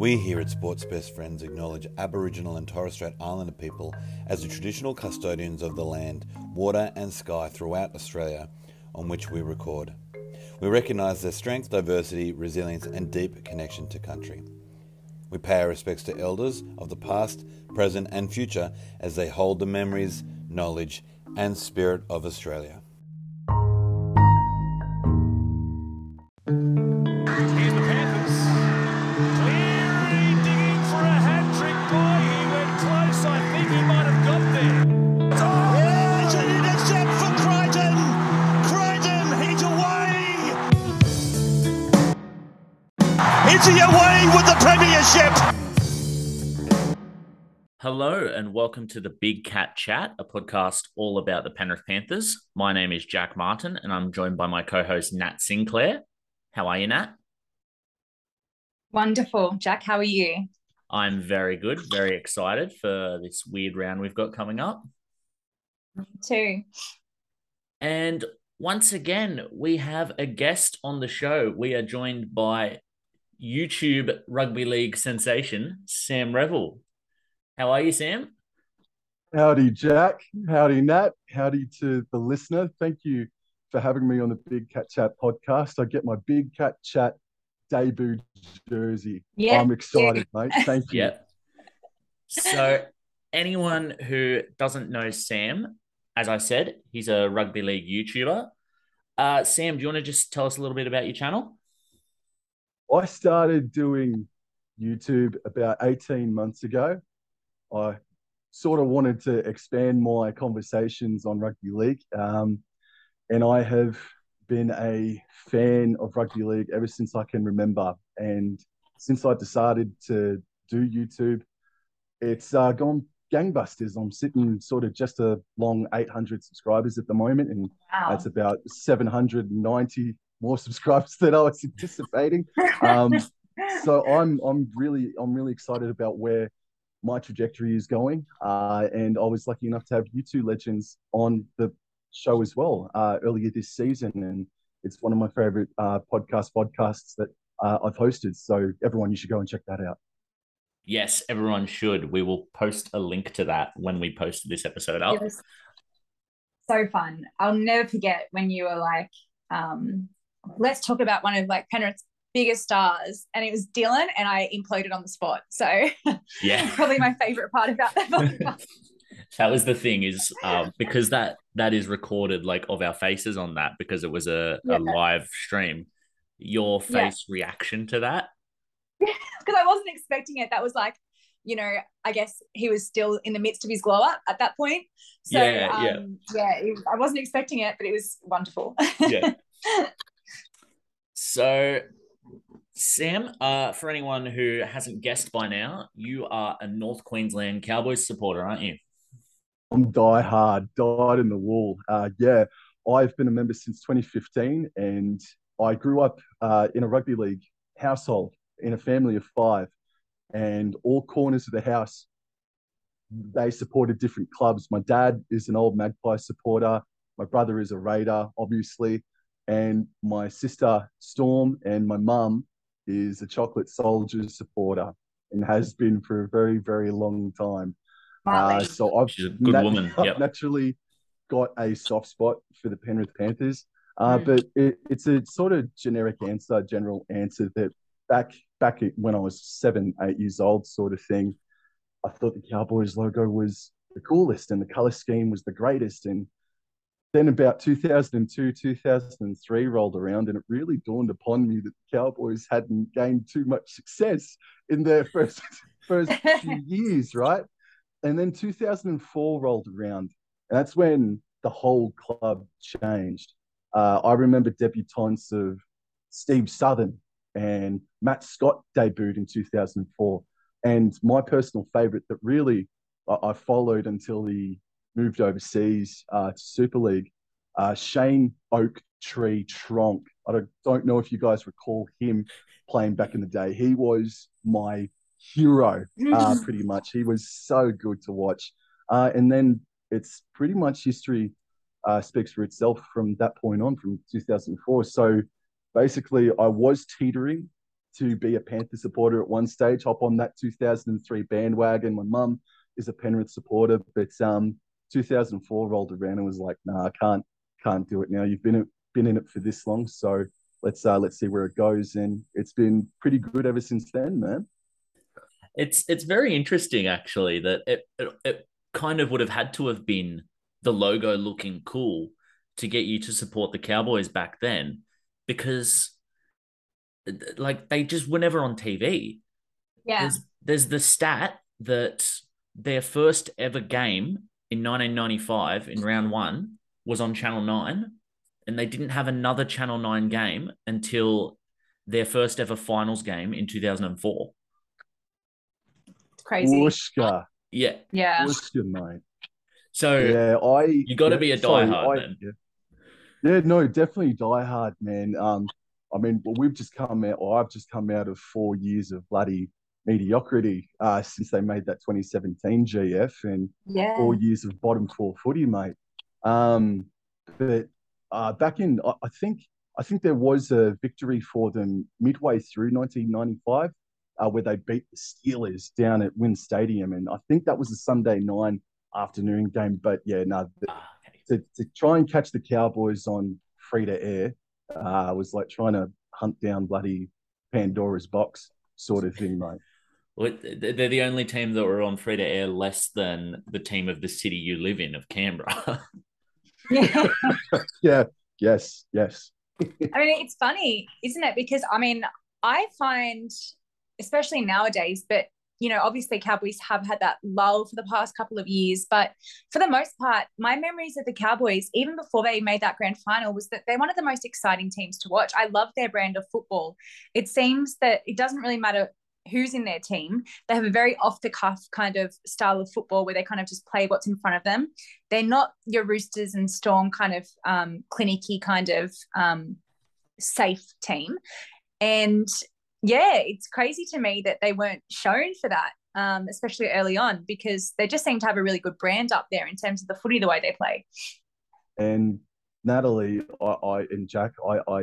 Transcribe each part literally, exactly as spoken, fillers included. We here at Sports Best Friends acknowledge Aboriginal and Torres Strait Islander people as the traditional custodians of the land, water and sky throughout Australia on which we record. We recognise their strength, diversity, resilience and deep connection to country. We pay our respects to elders of the past, present and future as they hold the memories, knowledge and spirit of Australia. Hello and welcome to the Big Cat Chat, a podcast all about the Penrith Panthers. My name is Jack Martin and I'm joined by my co-host Nat Sinclair. How are you, Nat? Wonderful. Jack, how are you? I'm very good, very excited for this weird round we've got coming up. Me too. And once again, we have a guest on the show. We are joined by YouTube rugby league sensation, Sam Revel. How are you, Sam? Howdy, Jack. Howdy, Nat. Howdy to the listener. Thank you for having me on the Big Cat Chat podcast. I get my Big Cat Chat debut jersey. Yeah. I'm excited, mate. Thank you. Yeah. So anyone who doesn't know Sam, as I said, he's a rugby league YouTuber. Uh, Sam, do you want to just tell us a little bit about your channel? I started doing YouTube about eighteen months ago. I sort of wanted to expand my conversations on rugby league. Um, and I have been a fan of rugby league ever since I can remember. And since I decided to do YouTube, it's uh, gone gangbusters. I'm sitting sort of just a long eight hundred subscribers at the moment. And wow, that's about seven hundred ninety more subscribers than I was anticipating. um, so I'm, I'm really, I'm really excited about where my trajectory is going, uh, and I was lucky enough to have you two legends on the show as well uh, earlier this season, and it's one of my favourite uh, podcast podcasts that uh, I've hosted, so everyone, you should go and check that out. Yes, everyone should. We will post a link to that when we post this episode up. It was so fun. I'll never forget when you were like, um, let's talk about one of like Penrith's biggest stars, and it was Dylan, and I imploded on the spot. So yeah, probably my favorite part about that podcast. That was the thing is um, because that that is recorded like of our faces on that, because it was a, yeah. a live stream. Your face yeah. reaction to that? Yeah, because I wasn't expecting it. That was like, you know, I guess he was still in the midst of his glow up at that point. So yeah, um, yeah, yeah it, I wasn't expecting it, but it was wonderful. Yeah. So, Sam, uh, for anyone who hasn't guessed by now, you are a North Queensland Cowboys supporter, aren't you? I'm diehard, died in the wool. Uh, yeah, I've been a member since twenty fifteen, and I grew up uh, in a rugby league household in a family of five, and all corners of the house, they supported different clubs. My dad is an old Magpie supporter. My brother is a Raider, obviously, and my sister, Storm, and my mum is a Chocolate Soldiers supporter and has been for a very, very long time. Uh, so I've She's a good nat- woman. Yep. naturally got a soft spot for the Penrith Panthers. Uh, mm. But it, it's a sort of generic answer, general answer that back back when I was seven, eight years old sort of thing, I thought the Cowboys logo was the coolest and the colour scheme was the greatest. And then about two thousand two, two thousand three rolled around, and it really dawned upon me that the Cowboys hadn't gained too much success in their first first few years, right? And then two thousand four rolled around, and that's when the whole club changed. Uh, I remember debutantes of Steve Southern and Matt Scott debuted in two thousand four. And my personal favourite that really I, I followed until the moved overseas uh, to Super League, uh, Shane Oak Tree Tronk. I don't, don't know if you guys recall him playing back in the day. He was my hero, uh, pretty much. He was so good to watch. Uh, and then it's pretty much history uh, speaks for itself from that point on, from two thousand four. So basically I was teetering to be a Panther supporter at one stage, hop on that two thousand three bandwagon. My mum is a Penrith supporter, but um, two thousand four rolled around and was like, nah, I can't, can't do it now. You've been, been in it for this long, so let's uh, let's see where it goes. And it's been pretty good ever since then, man. It's it's very interesting, actually, that it, it it kind of would have had to have been the logo looking cool to get you to support the Cowboys back then, because like they just were never on T V. Yeah. There's, there's the stat that their first ever game in nineteen ninety-five in round one was on Channel nine, and they didn't have another Channel nine game until their first ever finals game in two thousand four. Crazy. Wooshka. Yeah. Yeah. Wooshka, mate. So yeah, I, you got to yeah, be a diehard, man. Yeah. yeah, no, definitely diehard, man. Um, I mean, we've just come out, or I've just come out of four years of bloody mediocrity uh, since they made that twenty seventeen G F, and yeah. four years of bottom four footy, mate. Um, but uh, back in, I, I think, I think there was a victory for them midway through nineteen ninety-five. Uh, where they beat the Steelers down at Wynn Stadium. And I think that was a Sunday nine afternoon game. But, yeah, no, the, ah, okay. to, to try and catch the Cowboys on free to air uh, was like trying to hunt down bloody Pandora's box sort of thing, mate. Well, they're the only team that were on free to air less than the team of the city you live in, of Canberra. yeah. yeah, yes, yes. I mean, it's funny, isn't it? Because, I mean, I find... especially nowadays, but, you know, obviously Cowboys have had that lull for the past couple of years. But for the most part, my memories of the Cowboys, even before they made that grand final, was that they're one of the most exciting teams to watch. I love their brand of football. It seems that it doesn't really matter who's in their team. They have a very off-the-cuff kind of style of football where they kind of just play what's in front of them. They're not your Roosters and Storm kind of um, clinicky kind of um, safe team. And... yeah, it's crazy to me that they weren't shown for that, um, especially early on, because they just seem to have a really good brand up there in terms of the footy, the way they play. And Natalie, I, I and Jack, I, I,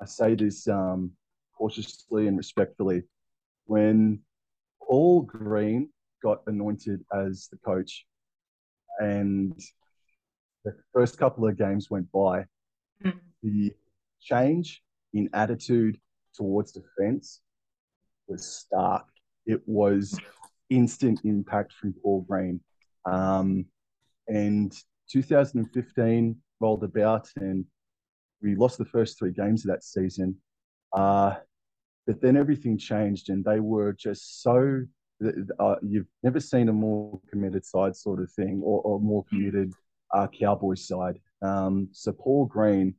I say this um, cautiously and respectfully. When Paul Green got anointed as the coach, and the first couple of games went by, mm-hmm. the change in attitude towards defense was stark. It was instant impact from Paul Green. Um, and two thousand fifteen rolled about and we lost the first three games of that season. Uh, but then everything changed and they were just so, uh, you've never seen a more committed side sort of thing, or, or more committed uh, Cowboys side. Um, so Paul Green,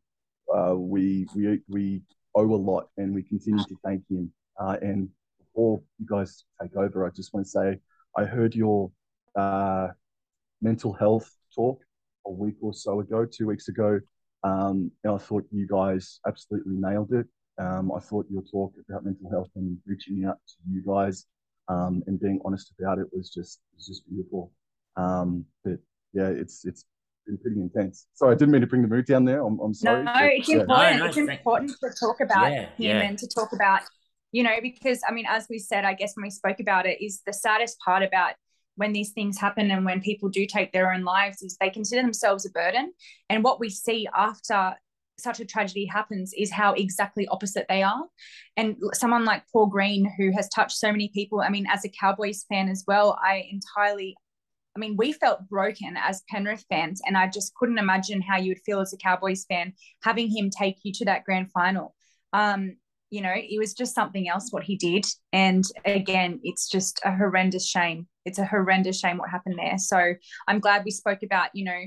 uh, we, we, we, owe a lot, and we continue to thank him. Uh, and before you guys take over, I just want to say I heard your uh, mental health talk a week or so ago, two weeks ago, um, and I thought you guys absolutely nailed it. Um, I thought your talk about mental health and reaching out to you guys um, and being honest about it was just was just beautiful. Um, but yeah, it's it's. pretty intense. Sorry, I didn't mean to bring the mood down there. I'm, I'm sorry. No, but, it's yeah. important. No, no, it's important to talk about yeah, him yeah. and to talk about, you know, because, I mean, as we said, I guess when we spoke about it, is the saddest part about when these things happen and when people do take their own lives is they consider themselves a burden. And what we see after such a tragedy happens is how exactly opposite they are. And someone like Paul Green, who has touched so many people, I mean, as a Cowboys fan as well, I entirely I mean, we felt broken as Penrith fans, and I just couldn't imagine how you would feel as a Cowboys fan having him take you to that grand final. Um, you know, it was just something else what he did. And again, it's just a horrendous shame. It's a horrendous shame what happened there. So I'm glad we spoke about, you know,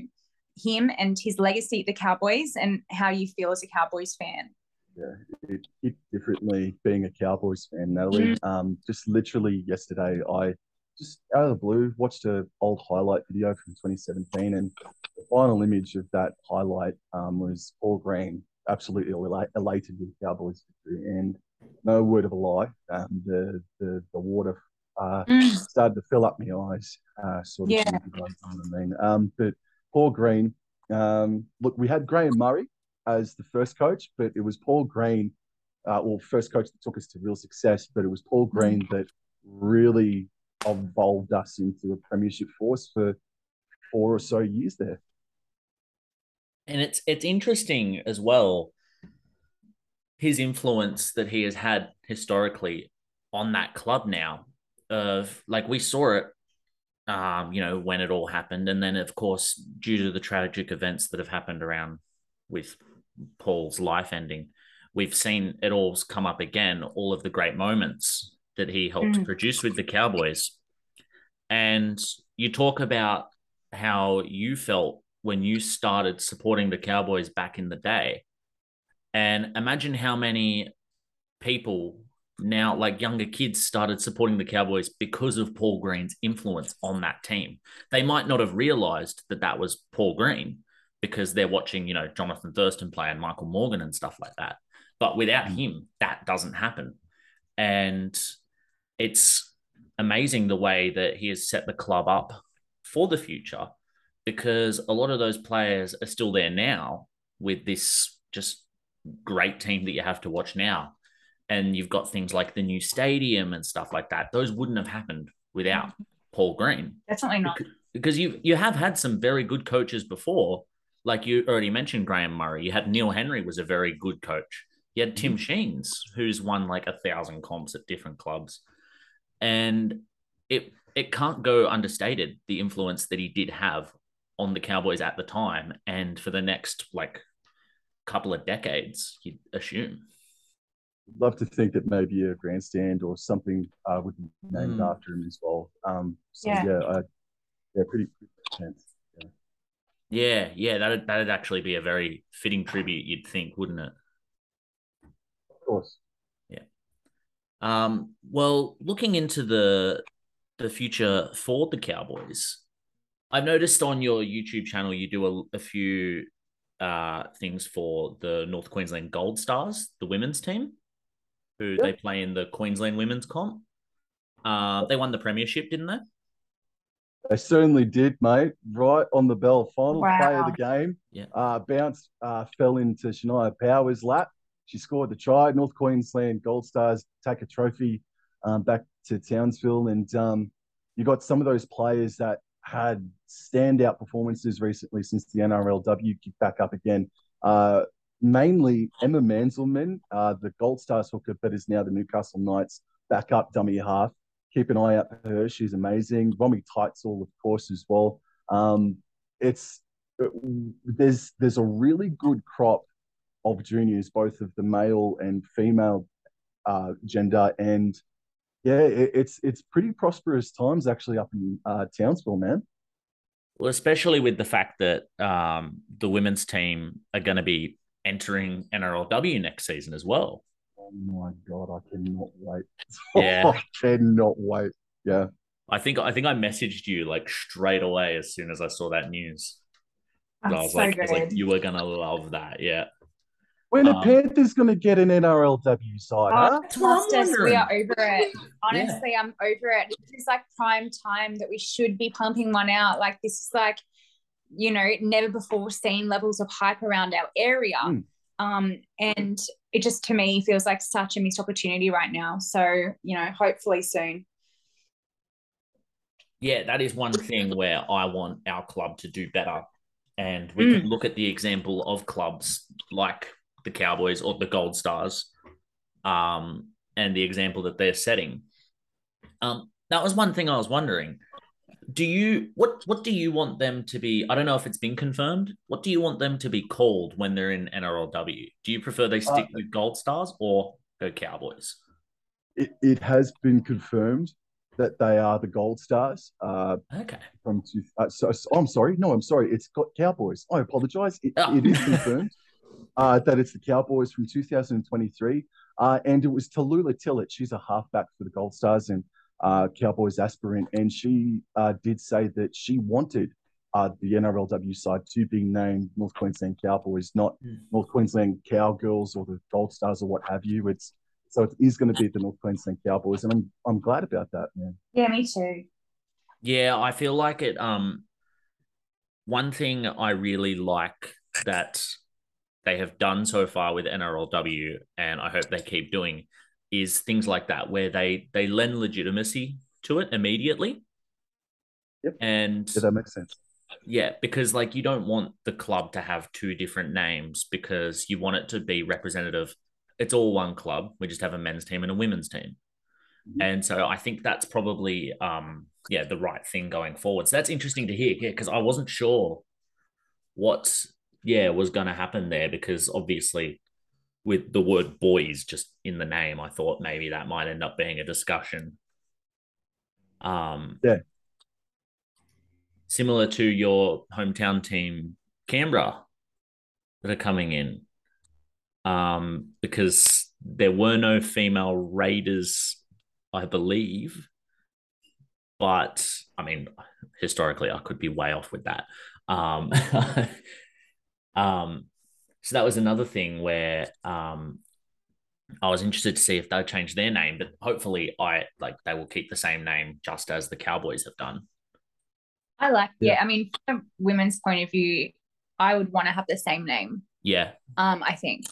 him and his legacy at the Cowboys and how you feel as a Cowboys fan. Yeah, it hit differently being a Cowboys fan, Natalie. Mm-hmm. Um, just literally yesterday, I... just out of the blue, watched an old highlight video from twenty seventeen, and the final image of that highlight um, was Paul Green, absolutely elated with Cowboys victory, and no word of a lie, um, the, the the water uh, mm. started to fill up my eyes, uh, sort of. Yeah. Thing, you guys know what I mean. Um, but Paul Green, um, look, we had Graham Murray as the first coach, but it was Paul Green uh, or first coach that took us to real success, but it was Paul Green that really evolved us into a premiership force for four or so years there. And it's it's interesting as well, his influence that he has had historically on that club now. Of like we saw it, um, you know, when it all happened, and then of course due to the tragic events that have happened around with Paul's life ending, we've seen it all come up again. All of the great moments that he helped mm. produce with the Cowboys, and you talk about how you felt when you started supporting the Cowboys back in the day. And imagine how many people now, like younger kids, started supporting the Cowboys because of Paul Green's influence on that team. They might not have realized that that was Paul Green because they're watching, you know, Jonathan Thurston play and Michael Morgan and stuff like that. But without him, that doesn't happen. And it's amazing the way that he has set the club up for the future, because a lot of those players are still there now with this just great team that you have to watch now. And you've got things like the new stadium and stuff like that. Those wouldn't have happened without Paul Green. Definitely not. Because you you have had some very good coaches before. Like you already mentioned, Graham Murray. You had Neil Henry was a very good coach. You had Tim Sheens, who's won like a thousand comps at different clubs. And it it can't go understated, the influence that he did have on the Cowboys at the time and for the next like couple of decades, you'd assume. I'd love to think that maybe a grandstand or something uh, would be named mm. after him as well. Um, so yeah, yeah, I, yeah pretty, pretty intense. Yeah, yeah, yeah that'd, that'd actually be a very fitting tribute, you'd think, wouldn't it? Of course. Yeah. Um, well, looking into the the future for the Cowboys, I've noticed on your YouTube channel you do a, a few uh, things for the North Queensland Gold Stars, the women's team, who yep. they play in the Queensland Women's Comp. Uh, they won the premiership, didn't they? They certainly did, mate. Right on the bell. Final wow. play of the game. Yeah. Uh, bounce uh, fell into Shania Power's lap. She scored the try. North Queensland Gold Stars take a trophy um, back to Townsville. And um, you got some of those players that had standout performances recently since the N R L W kicked back up again. Uh, mainly Emma Manzelman, uh, the Gold Stars hooker, but is now the Newcastle Knights backup dummy half. Keep an eye out for her. She's amazing. Romy Teitzel, of course, as well. Um, it's it, there's there's a really good crop of juniors, both of the male and female uh, gender, and yeah, it's it's pretty prosperous times actually up in uh, Townsville, man. Well, especially with the fact that um, the women's team are going to be entering N R L W next season as well. Oh my god, I cannot wait! Yeah, I cannot wait. Yeah, I think I think I messaged you like straight away as soon as I saw that news. That's I was so like, good. I was like, you were gonna love that. Yeah. When are um, Panthers going to get an N R L W side? Oh, huh? We are over it. Honestly, yeah. I'm over it. This is like prime time that we should be pumping one out. Like this is like, you know, never before seen levels of hype around our area. Mm. Um, and it just, to me, feels like such a missed opportunity right now. So, you know, hopefully soon. Yeah, that is one thing where I want our club to do better. And we mm. can look at the example of clubs like the Cowboys or the Gold Stars, um, and the example that they're setting. Um, that was one thing I was wondering. Do you what what do you want them to be? I don't know if it's been confirmed. What do you want them to be called when they're in N R L W? Do you prefer they stick uh, with Gold Stars or go Cowboys? It, it has been confirmed that they are the Gold Stars. Uh, okay. From two, uh, so, so I'm sorry. No, I'm sorry. It's got Cowboys. I apologize. It, oh. it is confirmed. Uh, that it's the Cowboys from two thousand twenty-three. Uh, and it was Tallulah Tillett. She's a halfback for the Gold Stars and uh, Cowboys aspirant. And she uh, did say that she wanted uh, the N R L W side to be named North Queensland Cowboys, not mm. North Queensland Cowgirls or the Gold Stars or what have you. It's So it is going to be the North Queensland Cowboys. And I'm I'm glad about that, man. Yeah, me too. Yeah, I feel like it. Um, one thing I really like that they have done so far with N R L W, and I hope they keep doing, is things like that where they they lend legitimacy to it immediately. Yep. And yeah, that makes sense. Yeah, because like you don't want the club to have two different names because you want it to be representative. It's all one club. We just have a men's team and a women's team. Mm-hmm. And so I think that's probably um yeah the right thing going forward. So that's interesting to hear. Yeah, because I wasn't sure what yeah was going to happen there, because obviously with the word boys just in the name, I thought maybe that might end up being a discussion. Um, yeah. Similar to your hometown team, Canberra, that are coming in, um, because there were no female Raiders, I believe. But, I mean, historically, I could be way off with that. Um, um, so that was another thing where um, I was interested to see if they'll change their name, but hopefully I like they will keep the same name just as the Cowboys have done. I like, yeah. yeah, I mean, from a women's point of view, I would want to have the same name. Yeah. Um, I think.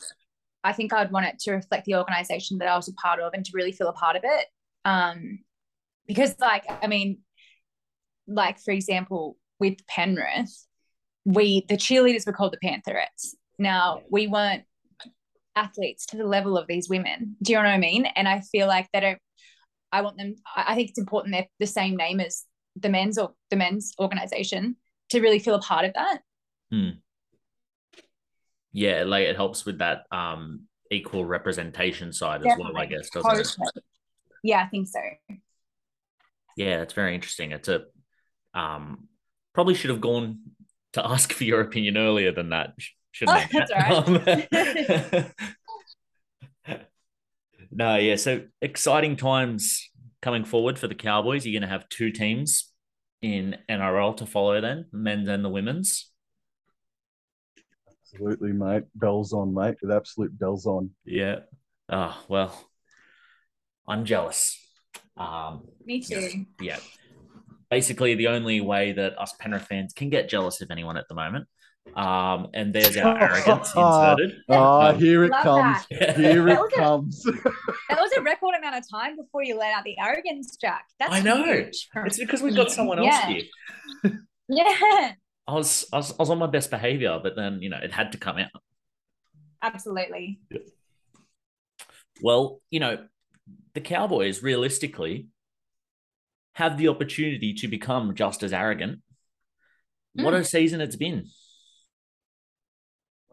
I think I'd want it to reflect the organisation that I was a part of and to really feel a part of it. Um, because, like, I mean, like, for example, with Penrith, we, the cheerleaders were called the Pantherettes. Now, we weren't athletes to the level of these women. Do you know what I mean? And I feel like they don't, I want them, I think it's important they're the same name as the men's or the men's organization to really feel a part of that. Hmm. Yeah, like it helps with that um, equal representation side Definitely. as well, I guess, doesn't totally. it? Yeah, I think so. Yeah, that's very interesting. It's a um, probably should have gone to ask for your opinion earlier than that. Shouldn't oh, I? That's all right. No, yeah. So exciting times coming forward for the Cowboys. You're going to have two teams in N R L to follow then, the men's and the women's. Absolutely, mate. Bells on, mate. With absolute bells on. Yeah. Oh, well, I'm jealous. Um, Me too. Yeah. Basically, the only way that us Penrith fans can get jealous of anyone at the moment. Um, and there's our arrogance inserted. Oh, um, here it comes. That. Here that it comes. A, that was a record amount of time before you let out the arrogance, Jack. That's I know. Huge. It's because we've got someone else yeah. here. Yeah. I was, I was I was on my best behavior, but then, you know, it had to come out. Absolutely. Yeah. Well, you know, the Cowboys realistically have the opportunity to become just as arrogant. Mm. What a season it's been.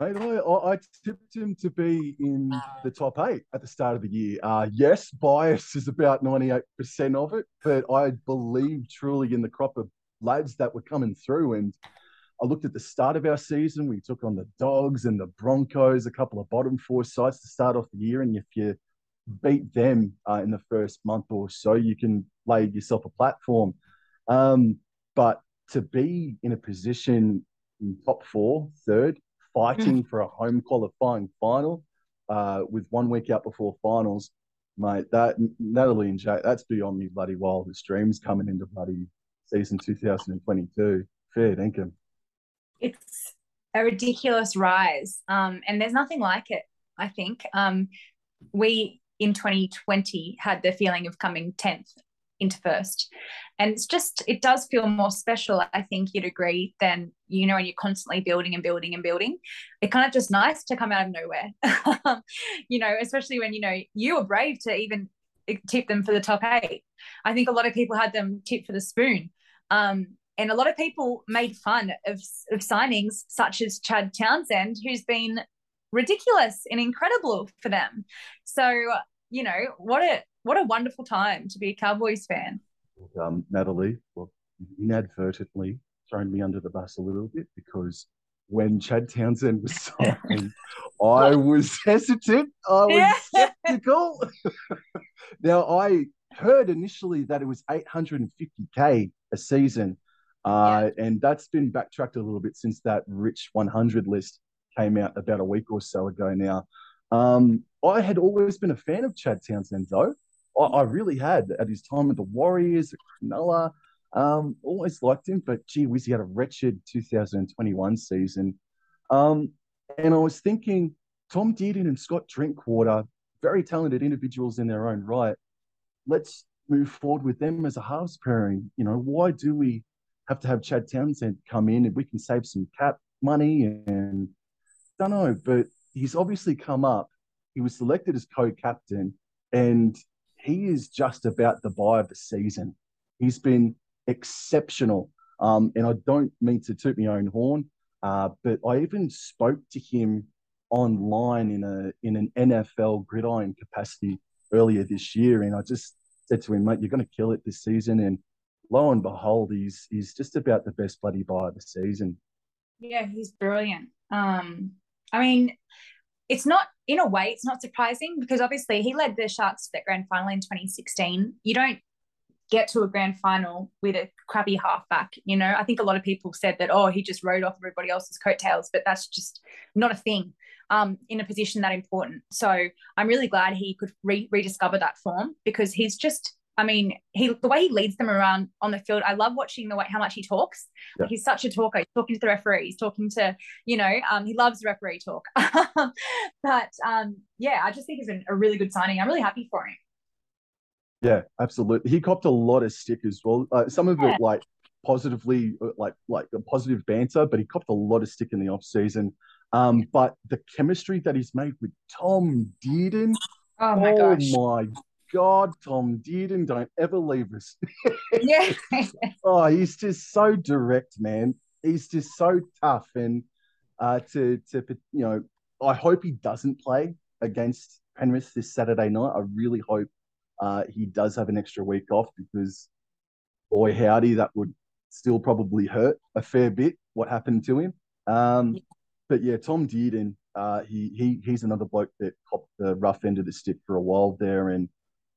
I, I tipped him to be in the top eight at the start of the year. Uh, yes, bias is about ninety-eight percent of it, but I believe truly in the crop of lads that were coming through. And I looked at the start of our season. We took on the Dogs and the Broncos, a couple of bottom four sides to start off the year. And if you beat them uh, in the first month or so, you can lay yourself a platform. Um, but to be in a position in top four, third, fighting for a home qualifying final uh, with one week out before finals, mate, that Natalie and Jake, that's beyond me bloody wildest dreams coming into bloody season two thousand twenty-two. Fair dinkum. It's a ridiculous rise, um, and there's nothing like it, I think. Um, we, in twenty twenty, had the feeling of coming tenth into first, and it's just, it does feel more special, I think you'd agree, than, you know, and you're constantly building and building and building. It's kind of just nice to come out of nowhere. You know, especially when, you know, you were brave to even tip them for the top eight. I think a lot of people had them tip for the spoon, um and a lot of people made fun of, of signings such as Chad Townsend, who's been ridiculous and incredible for them. So, you know, what a What a wonderful time to be a Cowboys fan. Um, Natalie, well, inadvertently thrown me under the bus a little bit, because when Chad Townsend was signed, I was hesitant. I was skeptical. Now, I heard initially that it was eight hundred fifty K a season, uh, yeah. and that's been backtracked a little bit since that Rich one hundred list came out about a week or so ago now. Um, I had always been a fan of Chad Townsend, though. I really had, at his time with the Warriors, Cronulla, um, always liked him. But, gee whiz, he had a wretched two thousand twenty-one season. Um, And I was thinking, Tom Dearden and Scott Drinkwater, very talented individuals in their own right. Let's move forward with them as a halves pairing. You know, why do we have to have Chad Townsend come in if we can save some cap money? And I don't know, but he's obviously come up. He was selected as co-captain, and he is just about the buy of the season. He's been exceptional. Um, and I don't mean to toot my own horn, uh, but I even spoke to him online in a in an N F L gridiron capacity earlier this year, and I just said to him, mate, you're going to kill it this season. And lo and behold, he's he's just about the best bloody buy of the season. Yeah, he's brilliant. Um, I mean, it's not, in a way, it's not surprising, because obviously he led the Sharks to that grand final in twenty sixteen. You don't get to a grand final with a crappy halfback, you know. I think a lot of people said that, oh, he just rode off everybody else's coattails, but that's just not a thing um, in a position that important. So I'm really glad he could re- rediscover that form, because he's just, I mean, he the way he leads them around on the field, I love watching the way how much he talks. Yeah. He's such a talker. He's talking to the referees, talking to, you know, um, he loves referee talk. But, um, yeah, I just think he's a really good signing. I'm really happy for him. Yeah, absolutely. He copped a lot of stick as well. Uh, some of yeah. it like positively, like like a positive banter, but he copped a lot of stick in the off season. Um, but the chemistry that he's made with Tom Dearden, oh my oh gosh, my God, Tom Dearden, don't ever leave us. Yeah. Oh, he's just so direct, man. He's just so tough, and uh, to to you know, I hope he doesn't play against Penrith this Saturday night. I really hope. Uh, he does have an extra week off, because, boy, howdy, that would still probably hurt a fair bit what happened to him. Um, yeah. But, yeah, Tom Dearden, uh, he he he's another bloke that copped the rough end of the stick for a while there, and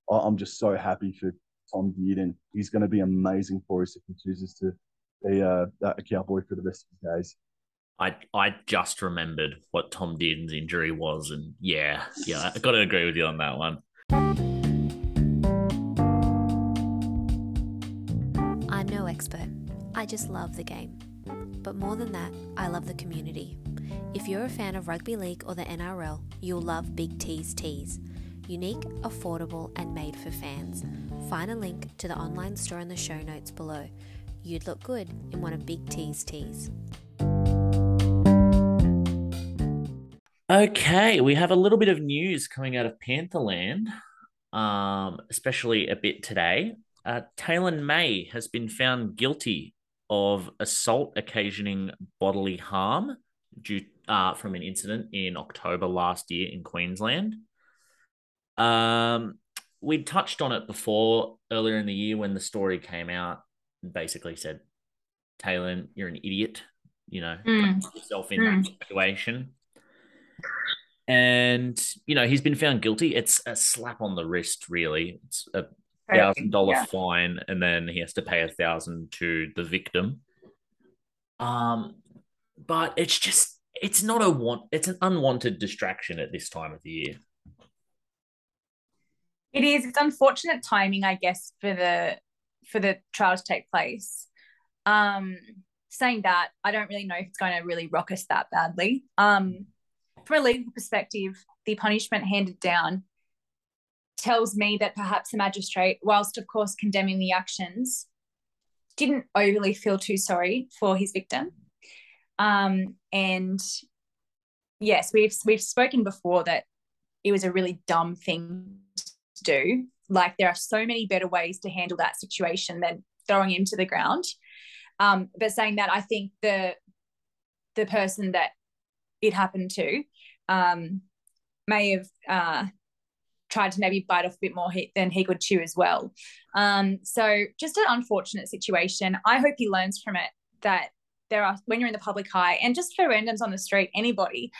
I'm just so happy for Tom Dearden. He's going to be amazing for us if he chooses to be a, a Cowboy for the rest of his days. I I just remembered what Tom Dearden's injury was, and, yeah, yeah, I've got to agree with you on that one. Expert. I just love the game. But more than that, I love the community. If you're a fan of rugby league or the N R L, you'll love Big T's Tees. Unique, affordable, and made for fans. Find a link to the online store in the show notes below. You'd look good in one of Big T's Tees. Okay, we have a little bit of news coming out of Pantherland, um, especially a bit today. Uh, Taylan May has been found guilty of assault occasioning bodily harm due uh, from an incident in October last year in Queensland. Um, we touched on it before earlier in the year when the story came out, and basically said, Taylan, you're an idiot, you know, mm. put yourself in mm. that situation. And, you know, he's been found guilty. It's a slap on the wrist, really. It's a thousand dollar yeah. fine, and then he has to pay a thousand to the victim. Um, but it's just it's not a want it's an unwanted distraction at this time of the year. It is. It's unfortunate timing, I guess, for the for the trial to take place. Um, saying that, I don't really know if it's going to really rock us that badly. Um, from a legal perspective, the punishment handed down tells me that perhaps the magistrate, whilst of course condemning the actions, didn't overly feel too sorry for his victim. Um, and yes, we've we've spoken before that it was a really dumb thing to do. Like, there are so many better ways to handle that situation than throwing him to the ground. Um, but saying that, I think the the person that it happened to um, may have. Uh, tried to maybe bite off a bit more he, than he could chew as well. Um, so just an unfortunate situation. I hope he learns from it, that there are, when you're in the public eye and just for randoms on the street, anybody,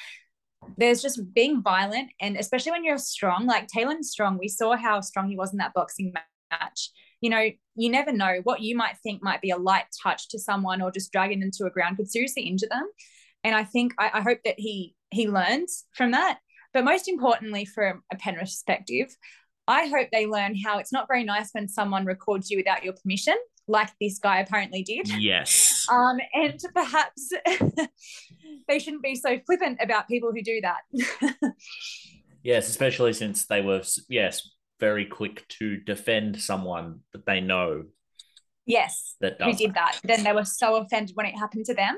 there's just being violent. And especially when you're strong, like Taylan's strong, we saw how strong he was in that boxing match. You know, you never know what you might think might be a light touch to someone or just dragging them to a ground could seriously injure them. And I think, I, I hope that he, he learns from that. But most importantly, from a Penrith perspective, I hope they learn how it's not very nice when someone records you without your permission, like this guy apparently did. Yes. Um, and perhaps they shouldn't be so flippant about people who do that. Yes, especially since they were, yes, very quick to defend someone that they know. Yes, that who did that. Then they were so offended when it happened to them.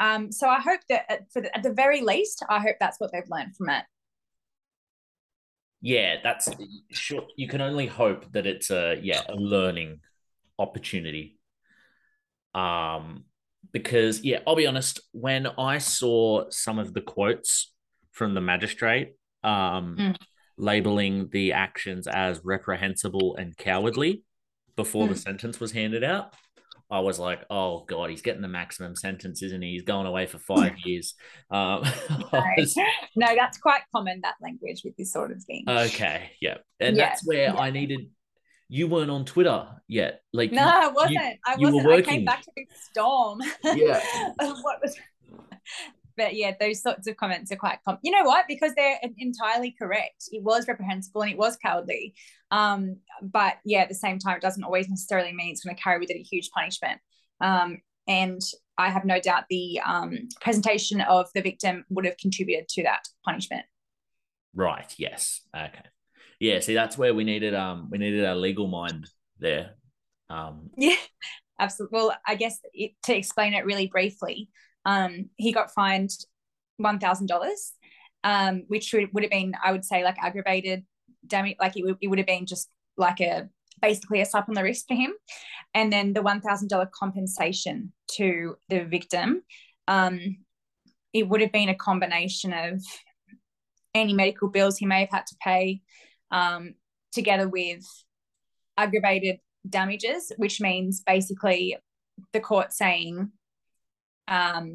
Um, so I hope that at, for the, at the very least, I hope that's what they've learned from it. Yeah, that's sure. You can only hope that it's a yeah a learning opportunity. Um, because yeah, I'll be honest. When I saw some of the quotes from the magistrate, um, mm. labeling the actions as reprehensible and cowardly before mm. the sentence was handed out, I was like, oh God, he's getting the maximum sentence, isn't he? He's going away for five years. Um, no. Was... no, that's quite common, that language with this sort of thing. Okay, yeah. And yeah. that's where yeah. I needed, you weren't on Twitter yet. Like, no, you, I wasn't. You, I wasn't. You were working. I came back to the storm. Yeah. what was... But yeah, those sorts of comments are quite common. You know what? Because they're entirely correct. It was reprehensible and it was cowardly. Um, but yeah, at the same time, it doesn't always necessarily mean it's going to carry with it a huge punishment. Um, and I have no doubt the um, presentation of the victim would have contributed to that punishment. Right. Yes. Okay. Yeah. See, that's where we needed um we needed our legal mind there. Um, yeah. Absolutely. Well, I guess it, to explain it really briefly. Um, he got fined one thousand dollars, um, which would, would have been, I would say, like aggravated damage. Like it would, it would have been just like a basically a slap on the wrist for him. And then the one thousand dollars compensation to the victim. Um, it would have been a combination of any medical bills he may have had to pay, um, together with aggravated damages, which means basically the court saying, um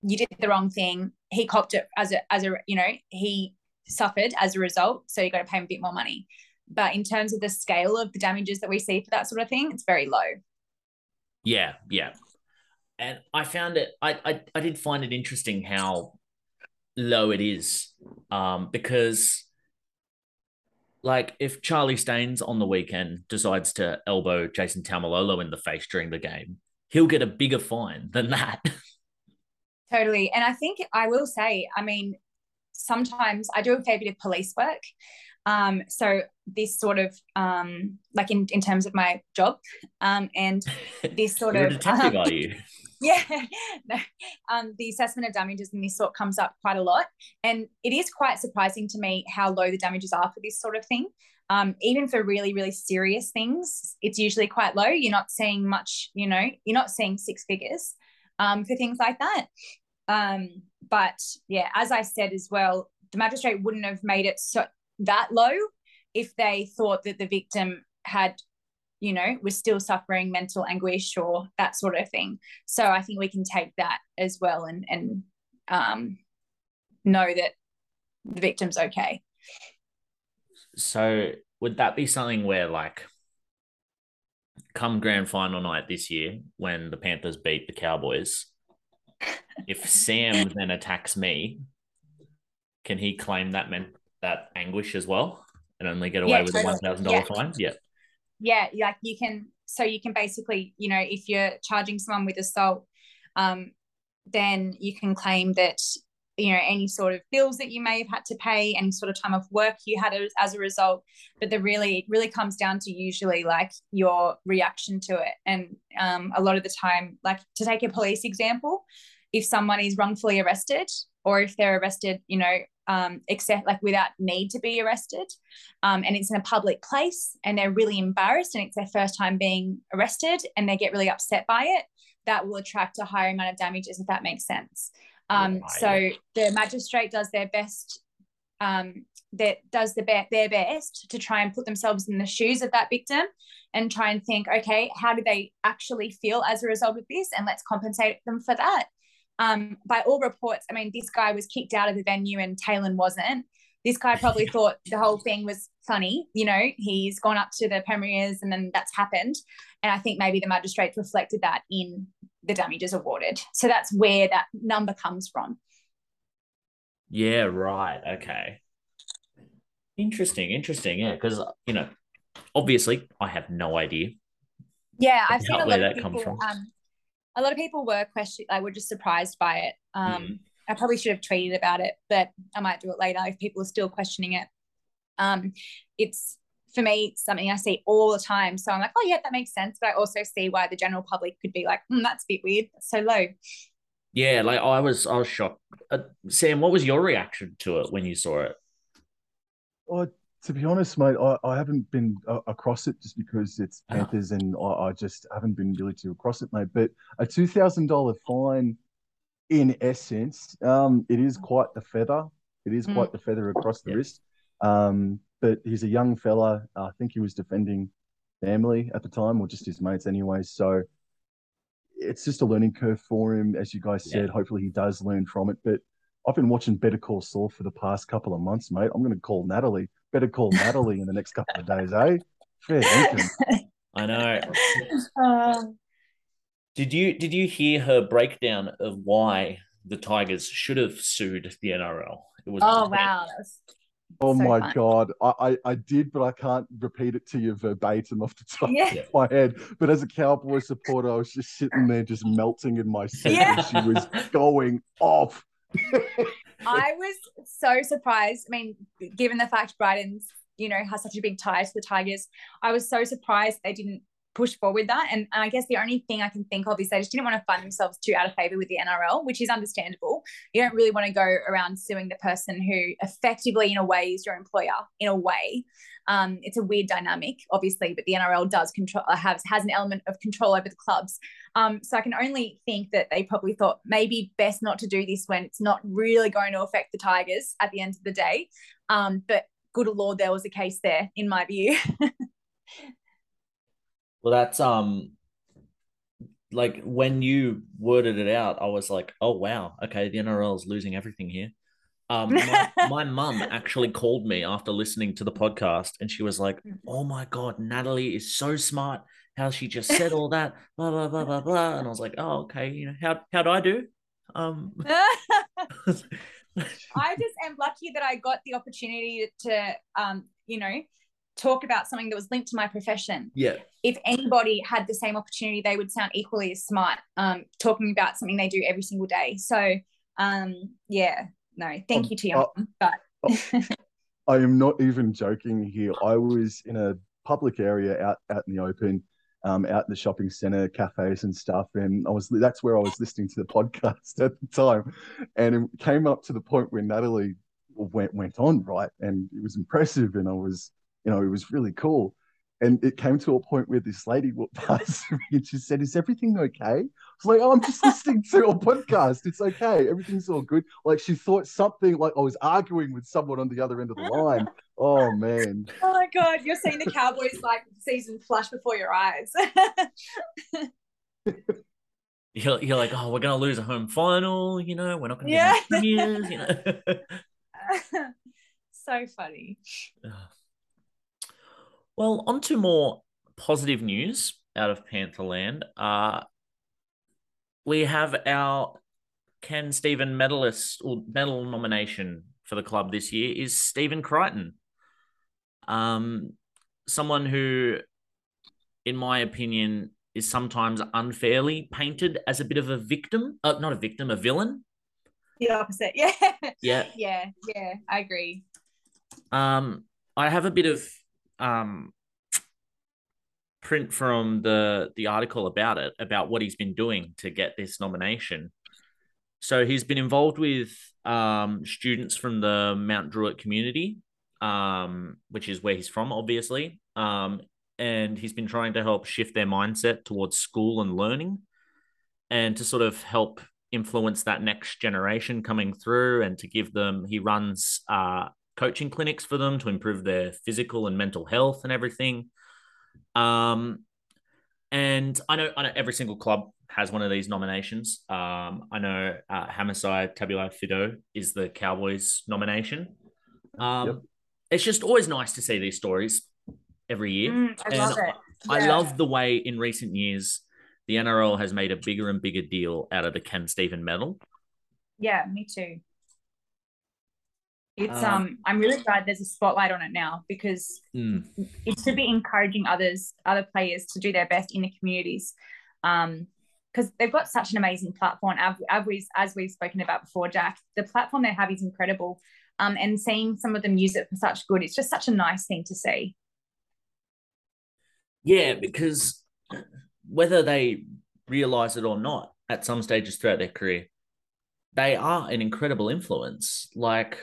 you did the wrong thing, he copped it as a as a you know he suffered as a result, so you got to pay him a bit more money. But in terms of the scale of the damages that we see for that sort of thing, it's very low. Yeah, yeah. And I found it I I, I did find it interesting how low it is, um because like if Charlie Staines on the weekend decides to elbow Jason Tamalolo in the face during the game, he'll get a bigger fine than that. Totally. And I think I will say, I mean, sometimes I do a fair bit of police work. Um, so this sort of, um, like in, in terms of my job, um, and this sort You're of... You're a detective, um, are you? Yeah. No, um, the assessment of damages in this sort comes up quite a lot. And it is quite surprising to me how low the damages are for this sort of thing. Um, even for really, really serious things, it's usually quite low. You're not seeing much, you know, you're not seeing six figures um, for things like that. Um, but yeah, as I said as well, the magistrate wouldn't have made it so that low if they thought that the victim had, you know, was still suffering mental anguish or that sort of thing. So I think we can take that as well and, and um, know that the victim's okay. So would that be something where, like, come grand final night this year when the Panthers beat the Cowboys, if Sam then attacks me, can he claim that meant that anguish as well and only get away yeah, with totally. a one thousand dollars yeah. fine? Yeah. Yeah, like you can – so you can basically, you know, if you're charging someone with assault, um, then you can claim that – you know, any sort of bills that you may have had to pay, any sort of time of work you had as a result. But the really, it really comes down to usually like your reaction to it. And um, a lot of the time, like to take a police example, if someone is wrongfully arrested or if they're arrested, you know, um, except like without need to be arrested, um, and it's in a public place and they're really embarrassed and it's their first time being arrested and they get really upset by it, that will attract a higher amount of damages, if that makes sense. Um, so the magistrate does their best, um, that does the be- their best to try and put themselves in the shoes of that victim and try and think, okay, how do they actually feel as a result of this? And let's compensate them for that. Um, by all reports, I mean, this guy was kicked out of the venue and Taylan wasn't. This guy probably thought the whole thing was funny. You know, he's gone up to the premiers and then that's happened. And I think maybe the magistrates reflected that in the damages awarded. So that's where that number comes from. Yeah, right. Okay. Interesting, interesting. Yeah, because, you know, obviously I have no idea. Yeah, I've seen a lot of people, um, a lot of people were questioning, like, were just surprised by it. Um, mm. I probably should have tweeted about it, but I might do it later if people are still questioning it. Um, it's, for me, something I see all the time. So I'm like, oh, yeah, that makes sense. But I also see why the general public could be like, mm, that's a bit weird. That's so low. Yeah, like I was I was shocked. Uh, Sam, what was your reaction to it when you saw it? Oh, to be honest, mate, I, I haven't been uh, across it just because it's Panthers oh. and I, I just haven't been really too across it, mate. But a two thousand dollars fine, in essence, um, it is quite the feather. It is mm. quite the feather across the yeah. wrist. Um, but he's a young fella. I think he was defending family at the time, or just his mates anyway. So it's just a learning curve for him, as you guys said. Yeah. Hopefully he does learn from it. But I've been watching Better Call Saul for the past couple of months, mate. I'm going to call Natalie. Better call Natalie in the next couple of days, eh? Fair thinking. I know. Um, did you did you hear her breakdown of why the Tigers should have sued the N R L? It was oh, wow. That was... Oh, so my fun. God. I, I, I did, but I can't repeat it to you verbatim off the top yeah. of my head. But as a Cowboy supporter, I was just sitting there just melting in my seat. Yeah. She was going off. I was so surprised. I mean, given the fact Brighton's, you know, has such a big tie to the Tigers, I was so surprised they didn't push forward that. And, and I guess the only thing I can think of is they just didn't want to find themselves too out of favour with the N R L, which is understandable. You don't really want to go around suing the person who effectively, in a way, is your employer, in a way. Um, it's a weird dynamic, obviously, but the N R L does control, has, has an element of control over the clubs. Um, so I can only think that they probably thought maybe best not to do this when it's not really going to affect the Tigers at the end of the day. Um, but good Lord, there was a case there, in my view. Well, that's um, like when you worded it out, I was like, oh, wow. Okay. The N R L is losing everything here. Um, my, my mum actually called me after listening to the podcast and she was like, oh my God, Natalie is so smart. How she just said all that, blah, blah, blah, blah, blah. And I was like, oh, okay. You know, how, how'd I do? Um, I just am lucky that I got the opportunity to, um, you know, talk about something that was linked to my profession. Yeah. If anybody had the same opportunity, they would sound equally as smart um, talking about something they do every single day. So, um, yeah, no, thank um, you to your uh, mum. But I am not even joking here. I was in a public area out, out in the open, um, out in the shopping centre, cafes and stuff. And I was that's where I was listening to the podcast at the time. And it came up to the point where Natalie went, went on, right? And it was impressive. And I was... You know, it was really cool. And it came to a point where this lady walked past me and she said, is everything okay? I was like, oh, I'm just listening to a podcast. It's okay. Everything's all good. Like she thought something like I was arguing with someone on the other end of the line. Oh, man. Oh, my God. You're seeing the Cowboys like season flash before your eyes. you're, you're like, oh, we're going to lose a home final. You know, we're not going to yeah. get years, you know. So funny. Well, on to more positive news out of Pantherland. Uh, we have our Ken Stephen medalist or medal nomination for the club this year is Stephen Crichton. Um, someone who, in my opinion, is sometimes unfairly painted as a bit of a victim, uh, not a victim, a villain. The opposite, yeah. Yeah. Yeah, yeah, I agree. Um, I have a bit of... Um, print from the the article about it, about what he's been doing to get this nomination. So he's been involved with um, students from the Mount Druitt community, um, which is where he's from, obviously. Um, and he's been trying to help shift their mindset towards school and learning and to sort of help influence that next generation coming through and to give them, he runs... Uh, coaching clinics for them to improve their physical and mental health and everything. Um, and I know, I know every single club has one of these nominations. Um, I know uh, Hamiso Tabuai-Fidow is the Cowboys nomination. Um, yep. It's just always nice to see these stories every year. Mm, I and love it. Yeah. I love the way in recent years, the N R L has made a bigger and bigger deal out of the Ken Stephen medal. Yeah, me too. It's um. I'm really glad there's a spotlight on it now because mm. it should be encouraging others, other players to do their best in the communities. Um, because they've got such an amazing platform. As we've, as we've spoken about before, Jack, the platform they have is incredible. Um, and seeing some of them use it for such good, it's just such a nice thing to see. Yeah, because whether they realise it or not, at some stages throughout their career, they are an incredible influence. Like,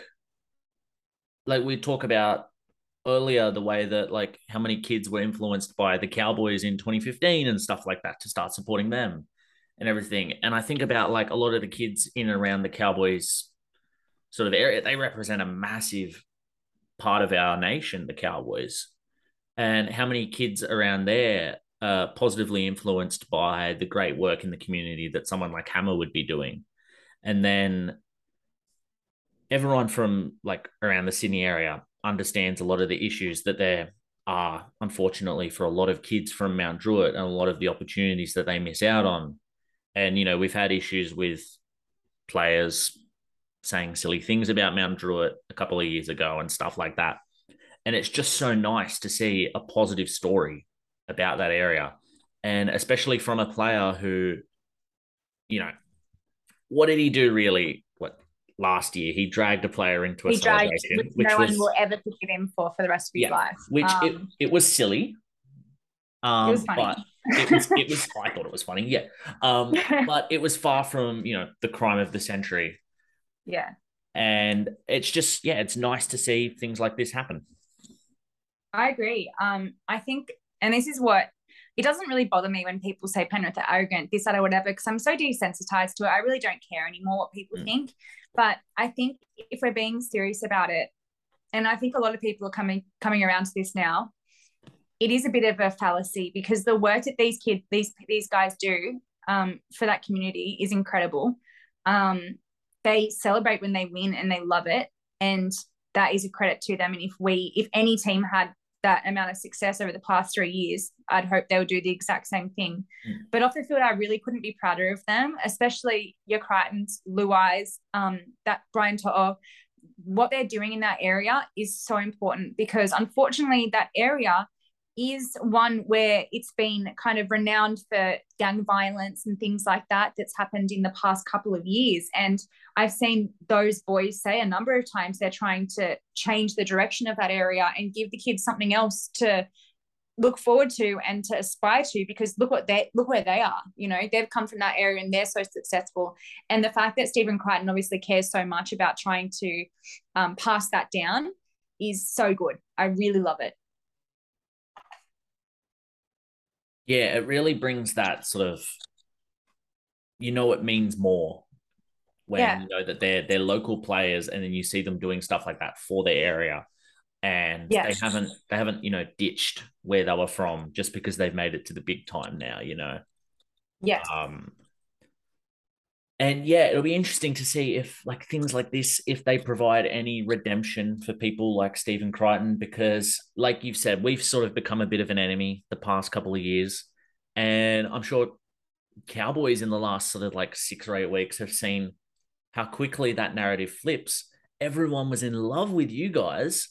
like we talk about earlier, the way that, like, how many kids were influenced by the Cowboys in twenty fifteen and stuff like that to start supporting them and everything. And I think about, like, a lot of the kids in and around the Cowboys sort of area, they represent a massive part of our nation, the Cowboys. And how many kids around there are positively influenced by the great work in the community that someone like Hammer would be doing. And then everyone from, like, around the Sydney area understands a lot of the issues that there are, unfortunately, for a lot of kids from Mount Druitt and a lot of the opportunities that they miss out on. And, you know, we've had issues with players saying silly things about Mount Druitt a couple of years ago and stuff like that. And it's just so nice to see a positive story about that area. And especially from a player who, you know, what did he do really? What, last year, he dragged a player into a he celebration. Dragged, which no was, one will ever forgive him for for the rest of his yeah, life. Which um, it, it was silly. Um, it was funny. But it was, it was, I thought it was funny, yeah. Um, but it was far from, you know, the crime of the century. Yeah. And it's just, yeah, it's nice to see things like this happen. I agree. Um, I think, and this is what, it doesn't really bother me when people say Penrith are arrogant, this, that, or whatever, because I'm so desensitized to it. I really don't care anymore what people mm. think. But I think if we're being serious about it, and I think a lot of people are coming coming around to this now, it is a bit of a fallacy, because the work that these kids, these these guys do um, for that community is incredible. Um, they celebrate when they win and they love it, and that is a credit to them. And if we, if any team had that amount of success over the past three years, I'd hope they would do the exact same thing. Mm. But off the field, I really couldn't be prouder of them, especially your Crichtons, Luai's, um, that Brian To'o. What they're doing in that area is so important, because unfortunately that area is one where it's been kind of renowned for gang violence and things like that that's happened in the past couple of years. And I've seen those boys say a number of times they're trying to change the direction of that area and give the kids something else to look forward to and to aspire to, because look what they look where they are. You know, they've come from that area and they're so successful. And the fact that Stephen Crichton obviously cares so much about trying to um, pass that down is so good. I really love it. Yeah, it really brings that sort of, you know, it means more when yeah. you know that they're they're local players, and then you see them doing stuff like that for their area, and yes. they haven't they haven't you know ditched where they were from just because they've made it to the big time now, you know. Yeah. Um. And yeah, it'll be interesting to see if, like, things like this, if they provide any redemption for people like Stephen Crichton, because, like you've said, we've sort of become a bit of an enemy the past couple of years. And I'm sure Cowboys in the last sort of like six or eight weeks have seen how quickly that narrative flips. Everyone was in love with you guys.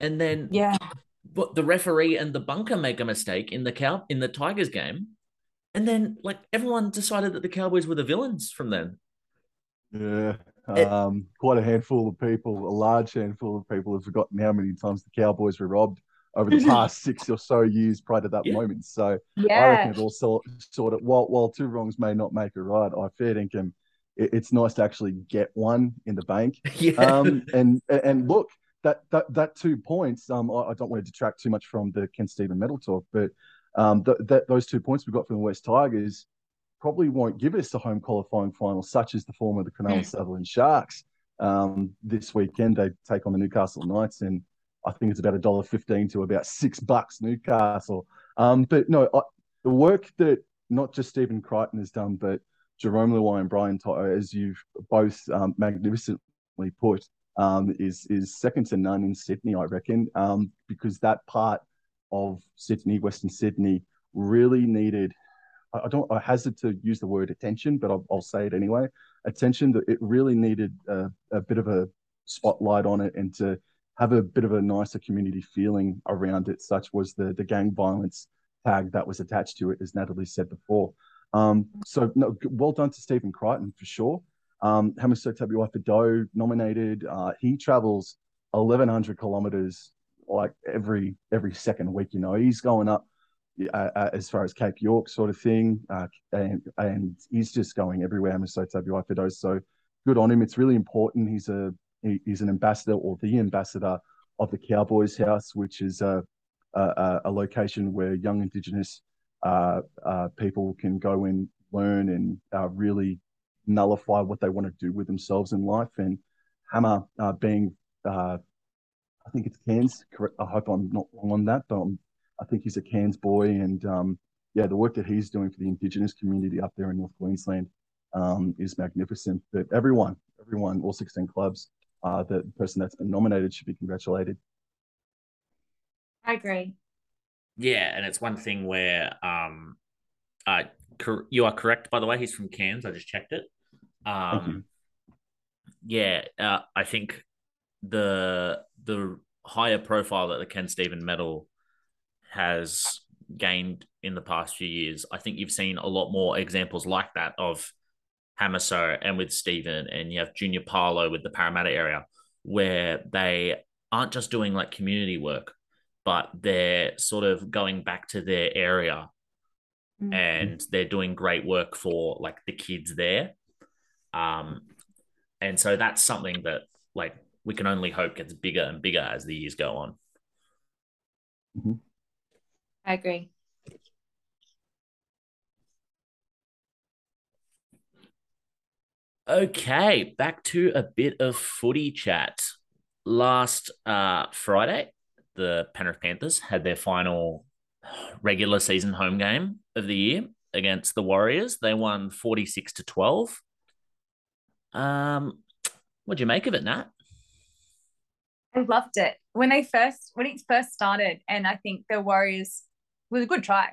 And then yeah, but the referee and the bunker make a mistake in the cow in the Tigers game. And then, like, everyone decided that the Cowboys were the villains from then. Yeah. Um, quite a handful of people, a large handful of people have forgotten how many times the Cowboys were robbed over the past six or so years prior to that yeah. moment. So yeah. I reckon it all sort of, while, while two wrongs may not make a right, I fair dinkum, it, it's nice to actually get one in the bank. yeah. Um, and and look, that that, that two points, um, I, I don't want to detract too much from the Ken Stephen medal talk, but Um, th that those two points we got from the West Tigers probably won't give us the home qualifying final, such as the form of the Cronulla Sutherland Sharks. Um, this weekend they take on the Newcastle Knights, and I think it's about a dollar fifteen to about six bucks Newcastle. Um, but no, I, the work that not just Stephen Crichton has done, but Jerome Luai and Brian To'o, as you've both um, magnificently put, um, is is second to none in Sydney, I reckon, um, because that part of Sydney, Western Sydney, really needed, I don't, I hazard to use the word attention, but I'll, I'll say it anyway, attention, that it really needed a, a bit of a spotlight on it and to have a bit of a nicer community feeling around it, such was the, the gang violence tag that was attached to it, as Natalie said before. Um, so no, well done to Stephen Crichton for sure. Um, Hamiso Tabuai-Fidow nominated. Uh, he travels eleven hundred kilometers like every every second week. You know, he's going up uh, as far as Cape York sort of thing, uh, and and he's just going everywhere. Hamiso Tabuai-Fidow. So good on him. It's really important. He's a he, he's an ambassador or the ambassador of the Cowboys House, which is a a, a location where young Indigenous uh, uh, people can go and learn and uh, really nullify what they want to do with themselves in life. And Hammer uh, being, uh, I think it's Cairns, correct? I hope I'm not wrong on that, but I'm, I think he's a Cairns boy. And um, yeah, the work that he's doing for the Indigenous community up there in North Queensland um, is magnificent. But everyone, everyone, all sixteen clubs, uh, the person that's been nominated should be congratulated. I agree. Yeah, and it's one thing where um, uh, cor- you are correct, by the way. He's from Cairns. I just checked it. Um, yeah, uh, I think the the higher profile that the Ken Stephen Medal has gained in the past few years, I think you've seen a lot more examples like that of Hamiso and with Stephen, and you have Junior Paolo with the Parramatta area, where they aren't just doing like community work, but they're sort of going back to their area mm-hmm. and they're doing great work for like the kids there. Um, and so that's something that like we can only hope gets bigger and bigger as the years go on. Mm-hmm. I agree. Okay, back to a bit of footy chat. Last uh, Friday, the Penrith Panthers had their final regular season home game of the year against the Warriors. They won forty-six to twelve. Um, what'd you make of it, Nat? I loved it. When they first, when it first started, and I think the Warriors was a good try.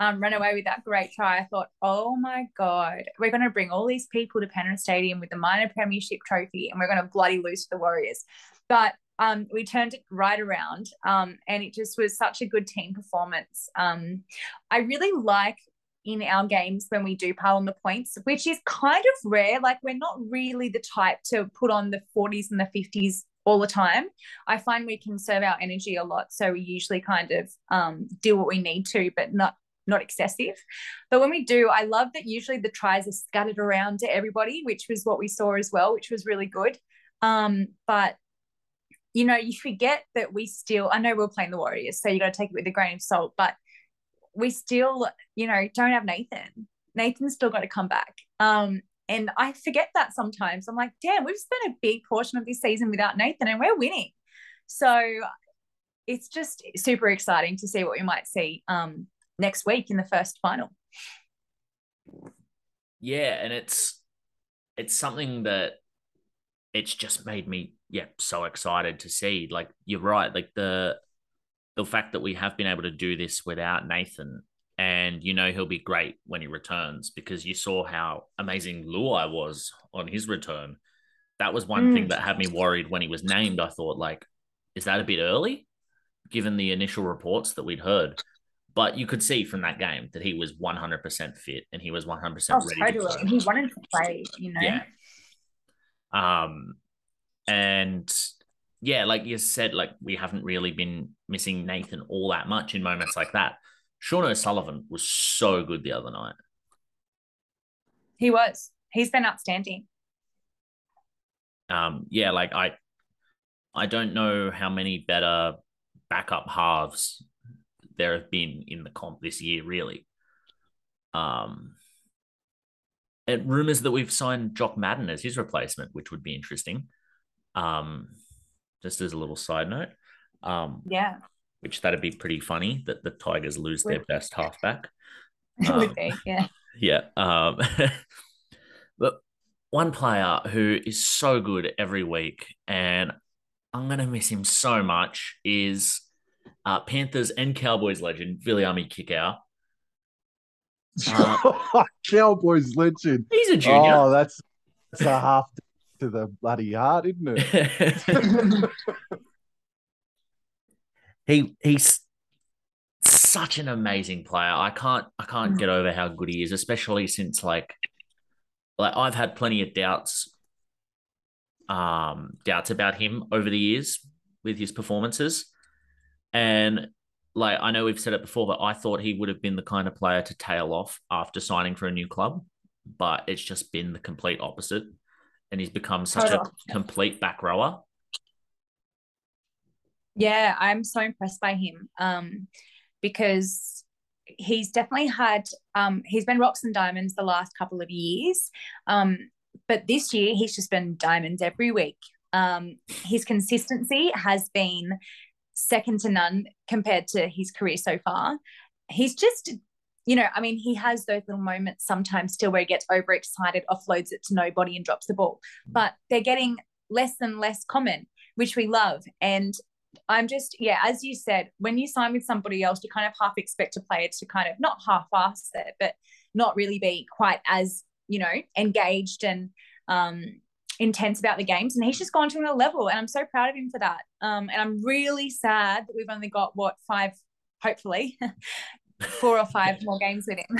Um, ran away with that great try. I thought, oh my God, we're going to bring all these people to Penrith Stadium with the minor premiership trophy, and we're going to bloody lose to the Warriors. But Um, we turned it right around um, and it just was such a good team performance. Um, I really like in our games when we do pile on the points, which is kind of rare. Like, we're not really the type to put on the forties and the fifties all the time. I find we conserve our energy a lot. So we usually kind of um, do what we need to, but not, not excessive. But when we do, I love that usually the tries are scattered around to everybody, which was what we saw as well, which was really good. Um, but you know, you forget that we still, I know we're playing the Warriors, so you got to take it with a grain of salt, but we still, you know, don't have Nathan. Nathan's still got to come back. Um, and I forget that sometimes. I'm like, damn, we've spent a big portion of this season without Nathan and we're winning. So it's just super exciting to see what we might see um, next week in the first final. Yeah, and it's it's something that it's just made me yeah, so excited to see. Like, you're right. Like the the fact that we have been able to do this without Nathan, and you know he'll be great when he returns, because you saw how amazing Luai was on his return. That was one mm. thing that had me worried when he was named. I thought, like, is that a bit early, given the initial reports that we'd heard? But you could see from that game that he was one hundred percent fit and he was one hundred percent oh, ready. Totally, to and he wanted to play. You know. Yeah. Um. And yeah, like you said, like we haven't really been missing Nathan all that much in moments like that. Sean O'Sullivan was so good the other night. He was. He's been outstanding. Um, yeah, like I, I don't know how many better backup halves there have been in the comp this year, really. Um, and rumors that we've signed Jock Madden as his replacement, which would be interesting. Um, just as a little side note, um, yeah, which that'd be pretty funny that the Tigers lose would their be. best halfback. Um, would they? Yeah, yeah. Um, but one player who is so good every week, and I'm gonna miss him so much, is uh, Panthers and Cowboys legend Viliame Kikau. Uh, Cowboys legend. He's a junior. Oh, that's that's a half. to the bloody heart, isn't it? he he's such an amazing player. I can't I can't get over how good he is, especially since like like I've had plenty of doubts um doubts about him over the years with his performances. And like I know we've said it before, but I thought he would have been the kind of player to tail off after signing for a new club, but it's just been the complete opposite. And he's become such a complete back rower. Yeah, I'm so impressed by him um, because he's definitely had um, – he's been rocks and diamonds the last couple of years. Um, but this year he's just been diamonds every week. Um, his consistency has been second to none compared to his career so far. He's just – you know, I mean, he has those little moments sometimes still where he gets overexcited, offloads it to nobody and drops the ball. But they're getting less and less common, which we love. And I'm just, yeah, as you said, when you sign with somebody else, you kind of half expect a player to kind of not half-ass it, but not really be quite as, you know, engaged and um, intense about the games. And he's just gone to another level, and I'm so proud of him for that. Um, and I'm really sad that we've only got, what, five, hopefully, four or five more games with him.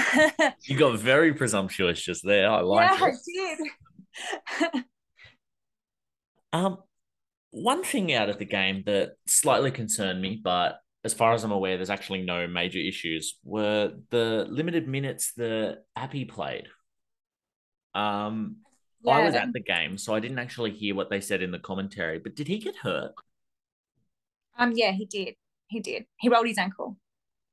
You got very presumptuous just there. I like it. Yeah, I did. um, one thing out of the game that slightly concerned me, but as far as I'm aware, there's actually no major issues, were the limited minutes that Api played. Um, yeah. I was at the game, so I didn't actually hear what they said in the commentary, but did he get hurt? Um, yeah, he did. He did. He rolled his ankle.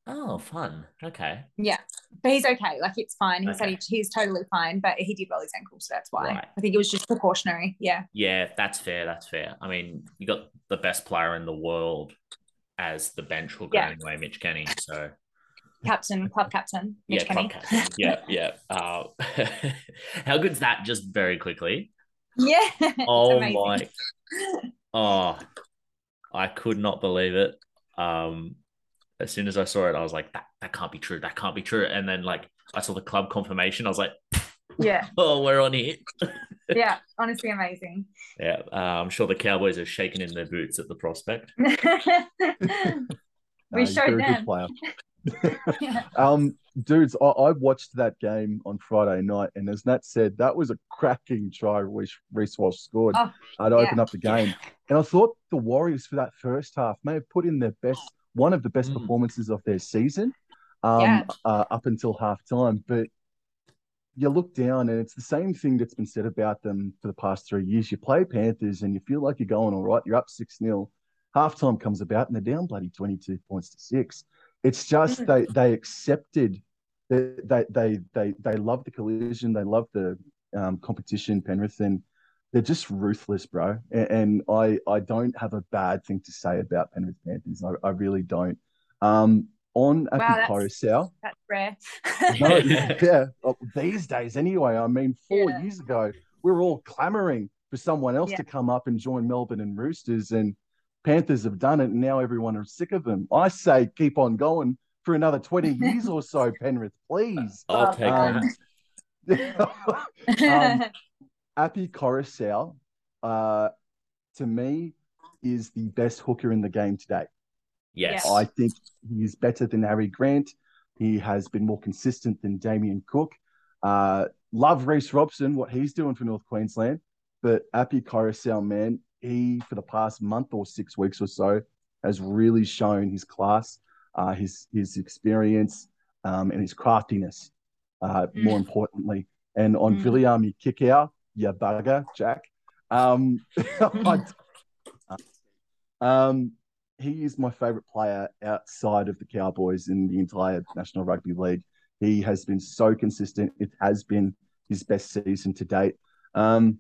Oh, fun. Okay. Yeah. But he's okay. Like, it's fine. He okay. said he, he's totally fine, but he did roll his ankle, so that's why. Right. I think it was just precautionary. Yeah. Yeah, that's fair. That's fair. I mean, you got the best player in the world as the bench will go yeah. anyway, Mitch Kenny. So captain, club captain, Mitch yeah, Kenny. Club captain. Yeah, yeah. Uh, how good's that just very quickly? Yeah. Oh, my. Oh, I could not believe it. Um. As soon as I saw it, I was like, that, that can't be true. That can't be true. And then, like, I saw the club confirmation. I was like, yeah. Oh, we're on it. Yeah, honestly amazing. Yeah, uh, I'm sure the Cowboys are shaking in their boots at the prospect. we uh, showed them. yeah. Um, dudes, I, I watched that game on Friday night, and as Nat said, that was a cracking try Reece Walsh scored. Oh, I'd yeah. open up the game. And I thought the Warriors for that first half may have put in their best – one of the best mm. performances of their season um, yeah. uh, up until halftime. But you look down and it's the same thing that's been said about them for the past three years. You play Panthers and you feel like you're going all right. You're up six nil. Halftime comes about and they're down bloody twenty-two points to six. It's just mm. they they accepted, they, they, they, they, they love the collision. They love the um, competition, Penrith, and they're just ruthless, bro. And, and I, I don't have a bad thing to say about Penrith Panthers. I, I really don't. Um, on Api wow, Koroisau. That's rare. No, yeah, these days anyway. I mean, four yeah. years ago, we were all clamoring for someone else yeah. to come up and join Melbourne and Roosters, and Panthers have done it, and now everyone is sick of them. I say keep on going for another twenty years or so, Penrith, please. I'll take um, that. um, Api Koroisau, uh, to me, is the best hooker in the game today. Yes. I think he is better than Harry Grant. He has been more consistent than Damien Cook. Uh, love Reece Robson, what he's doing for North Queensland. But Api Koroisau, man, he, for the past month or six weeks or so, has really shown his class, uh, his, his experience, um, and his craftiness, uh, mm. more importantly. And on mm. Viliame Kikau, yeah, bugger, Jack. Um, um, he is my favourite player outside of the Cowboys in the entire National Rugby League. He has been so consistent. It has been his best season to date. Um,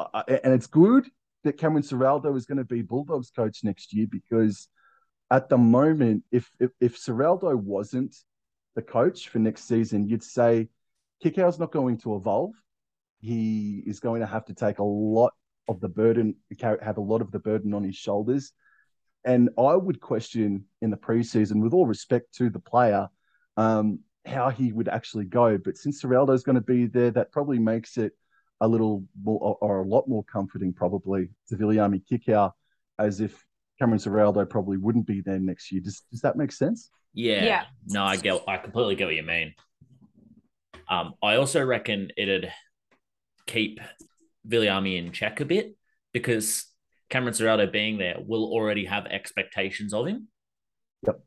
I, and it's good that Cameron Ciraldo is going to be Bulldogs coach next year, because at the moment, if, if, if Ciraldo wasn't the coach for next season, you'd say Kikau's not going to evolve. He is going to have to take a lot of the burden, have a lot of the burden on his shoulders. And I would question in the preseason, with all respect to the player, um, how he would actually go. But since Ciraldo's going to be there, that probably makes it a little more, or a lot more comforting, probably, to Viliame Kikau, as if Cameron Ciraldo probably wouldn't be there next year. Does does that make sense? Yeah. yeah. No, I get. I completely get what you mean. Um, I also reckon it'd keep Viliame in check a bit, because Cameron Ciraldo being there will already have expectations of him. Yep.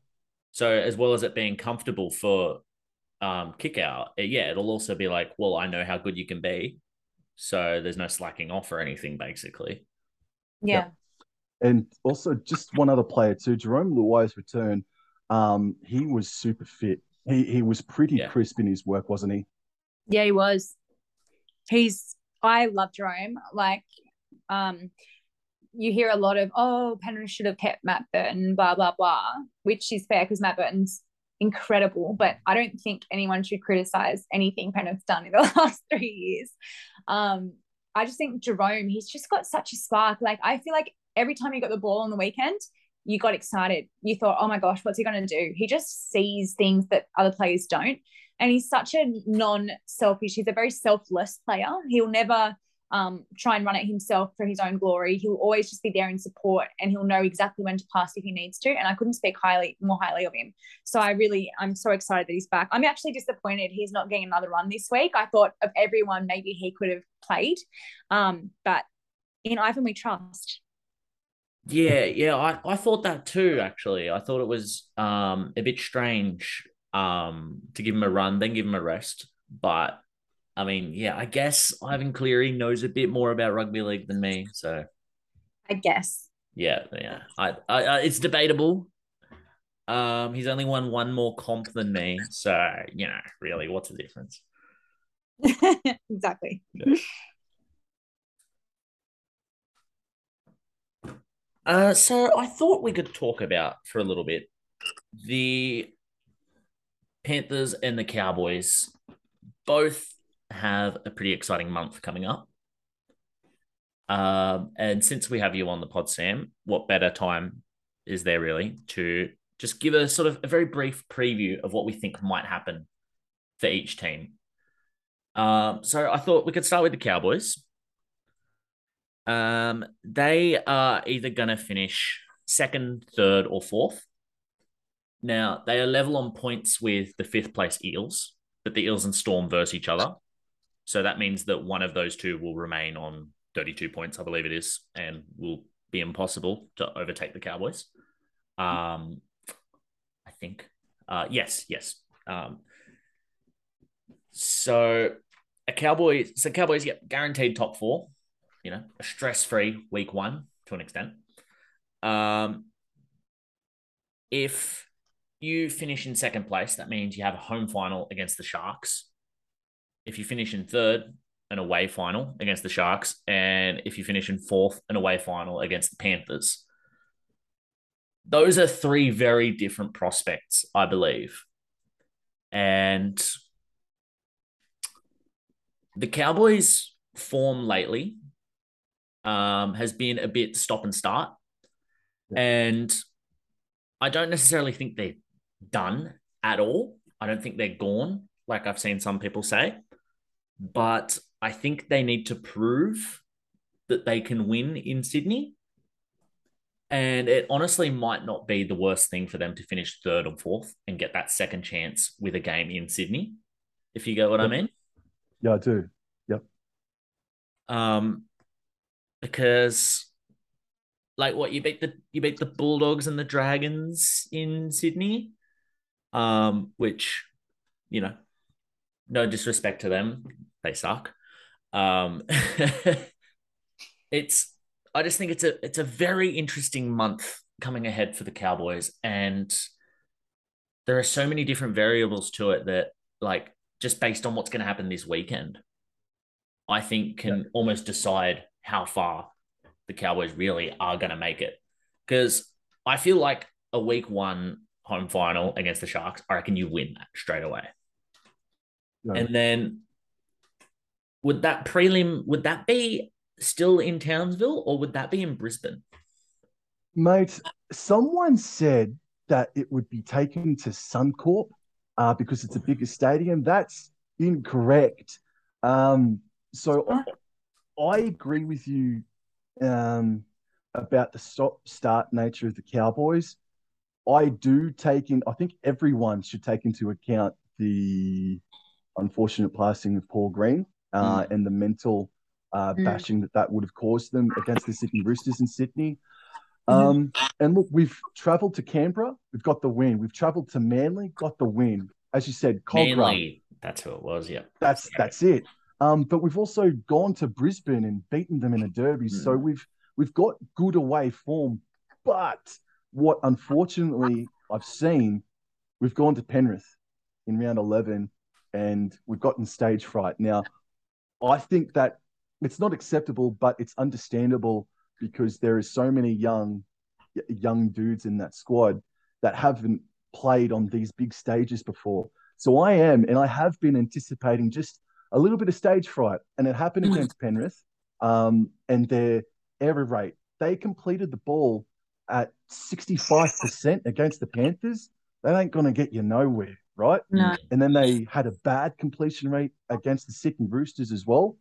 So as well as it being comfortable for um, Kikau, yeah, it'll also be like, well, I know how good you can be, so there's no slacking off or anything, basically. Yeah. Yep. And also just one other player too, Jerome Luai's return, um, he was super fit. He he was pretty yeah. crisp in his work, wasn't he? Yeah, he was. He's I love Jerome. Like, um, you hear a lot of, oh, Penrith should have kept Matt Burton, blah, blah, blah, which is fair because Matt Burton's incredible, but I don't think anyone should criticise anything Penrith's done in the last three years. Um, I just think Jerome, he's just got such a spark. Like, I feel like every time he got the ball on the weekend, you got excited. You thought, oh my gosh, what's he going to do? He just sees things that other players don't. And he's such a non-selfish, he's a very selfless player. He'll never um, try and run it himself for his own glory. He'll always just be there in support, and he'll know exactly when to pass if he needs to. And I couldn't speak highly, more highly of him. So I really, I'm so excited that he's back. I'm actually disappointed he's not getting another run this week. I thought of everyone, maybe he could have played. Um, but in Ivan, we trust. Yeah, yeah, I, I thought that too, actually. I thought it was um a bit strange um to give him a run, then give him a rest. But, I mean, yeah, I guess Ivan Cleary knows a bit more about rugby league than me, so. I guess. Yeah, yeah. I, I, I it's debatable. Um, he's only won one more comp than me, so, you know, really, what's the difference? Exactly. Yeah. Uh, so I thought we could talk about for a little bit the Panthers and the Cowboys both have a pretty exciting month coming up. Um, and since we have you on the pod, Sam, what better time is there really to just give a sort of a very brief preview of what we think might happen for each team. Um, so I thought we could start with the Cowboys. Um, they are either going to finish second, third, or fourth. Now, they are level on points with the fifth-place Eels, but the Eels and Storm verse each other. So that means that one of those two will remain on thirty-two points, I believe it is, and will be impossible to overtake the Cowboys. Um, I think. Uh, yes, yes. Um, so, a Cowboys, so Cowboys, yeah, guaranteed top four. You know, a stress-free week one to an extent. Um, if you finish in second place, that means you have a home final against the Sharks. If you finish in third, an away final against the Sharks. And if you finish in fourth, an away final against the Panthers. Those are three very different prospects, I believe. And the Cowboys' form lately Um, has been a bit stop and start. And I don't necessarily think they're done at all. I don't think they're gone, like I've seen some people say. But I think they need to prove that they can win in Sydney. And it honestly might not be the worst thing for them to finish third or fourth and get that second chance with a game in Sydney, if you get what yep. I mean. Yeah, I do. Yep. Um. Because, like, what you beat the you beat the Bulldogs and the Dragons in Sydney, um, which, you know, no disrespect to them, they suck. Um, it's I just think it's a it's a very interesting month coming ahead for the Cowboys, and there are so many different variables to it that, like, just based on what's going to happen this weekend, I think can yeah. almost decide how far the Cowboys really are going to make it. Because I feel like a week one home final against the Sharks, I reckon you win that straight away. No. And then would that prelim, would that be still in Townsville or would that be in Brisbane? Mate, someone said that it would be taken to Suncorp uh, because it's a bigger stadium. That's incorrect. Um, so... I- I agree with you um, about the stop-start nature of the Cowboys, I do take in, I think everyone should take into account the unfortunate passing of Paul Green uh, mm. and the mental uh, mm. bashing that that would have caused them against the Sydney Roosters in Sydney. Um, mm. And look, we've travelled to Canberra, we've got the win. We've travelled to Manly, got the win. As you said, Cogra, Manly, that's who it was, yeah. That's, that's it. Um, but we've also gone to Brisbane and beaten them in a derby. Mm. So we've we've got good away form. But what unfortunately I've seen, we've gone to Penrith in round eleven and we've gotten stage fright. Now, I think that it's not acceptable, but it's understandable because there is so many young young dudes in that squad that haven't played on these big stages before. So I am, and I have been anticipating just a little bit of stage fright, and it happened against Penrith um, and their error rate. They completed the ball at sixty-five percent against the Panthers. That ain't going to get you nowhere, right? No. And then they had a bad completion rate against the Sydney Roosters as well.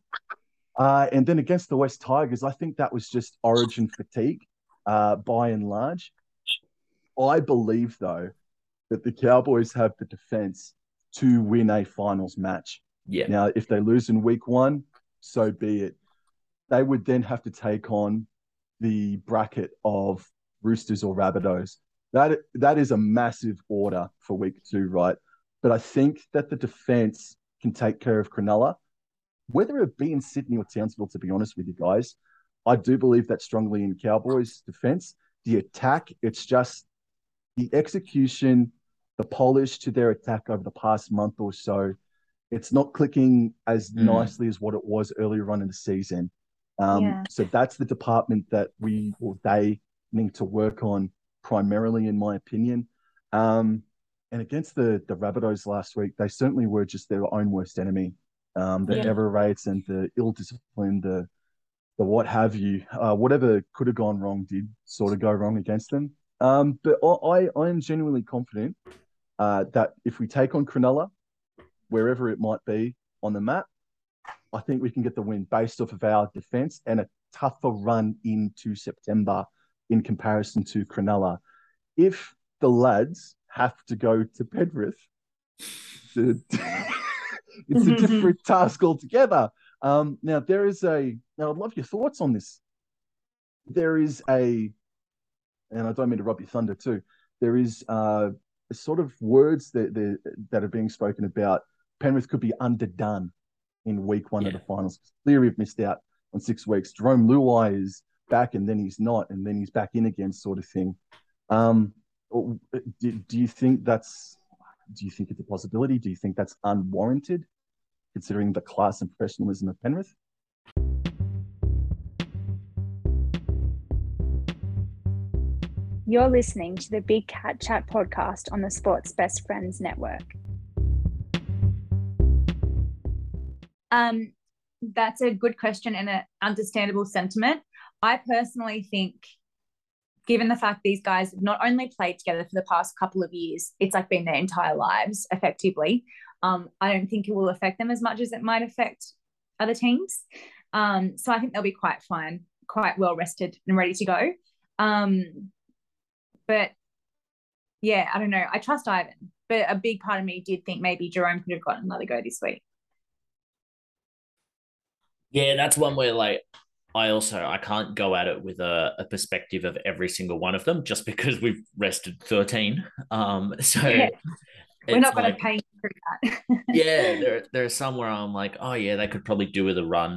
Uh, and then against the West Tigers, I think that was just origin fatigue uh, by and large. I believe, though, that the Cowboys have the defence to win a finals match. Yeah. Now, if they lose in week one, so be it. They would then have to take on the bracket of Roosters or Rabbitohs. That, that is a massive order for week two, right? But I think that the defence can take care of Cronulla, whether it be in Sydney or Townsville, to be honest with you guys. I do believe that strongly in Cowboys' defence. The attack, it's just the execution, the polish to their attack over the past month or so. It's not clicking as mm. nicely as what it was earlier on in the season. Um, yeah. So that's the department that we or they need to work on primarily, in my opinion. Um, and against the, the Rabbitohs last week, they certainly were just their own worst enemy. Um, the yeah. error rates and the ill discipline, the the what have you, uh, whatever could have gone wrong did sort of go wrong against them. Um, but I, I am genuinely confident uh, that if we take on Cronulla, wherever it might be on the map, I think we can get the win based off of our defence and a tougher run into September in comparison to Cronulla. If the lads have to go to Penrith, it's a, it's a different task altogether. Um, now, there is a... Now, I'd love your thoughts on this. There is a... And I don't mean to rub your thunder too. There is uh, a sort of words that, that, that are being spoken about. Penrith could be underdone in week one yeah. of the finals. Cleary have missed out on six weeks. Jerome Luai is back and then he's not, and then he's back in again, sort of thing. Um, do, do you think that's? Do you think it's a possibility? Do you think that's unwarranted, considering the class and professionalism of Penrith? You're listening to the Big Cat Chat podcast on the Sports Best Friends Network. Um, that's a good question and an understandable sentiment. I personally think, given the fact these guys have not only played together for the past couple of years, it's like been their entire lives, effectively. Um, I don't think it will affect them as much as it might affect other teams. Um, so I think they'll be quite fine, quite well rested and ready to go. Um, but yeah, I don't know. I trust Ivan, but a big part of me did think maybe Jerome could have gotten another go this week. Yeah, that's one where, like, I also I can't go at it with a, a perspective of every single one of them just because we've rested thirteen. Um, so yeah. We're not going to pay for that. yeah, there there are some where I'm like, oh yeah, they could probably do with a run.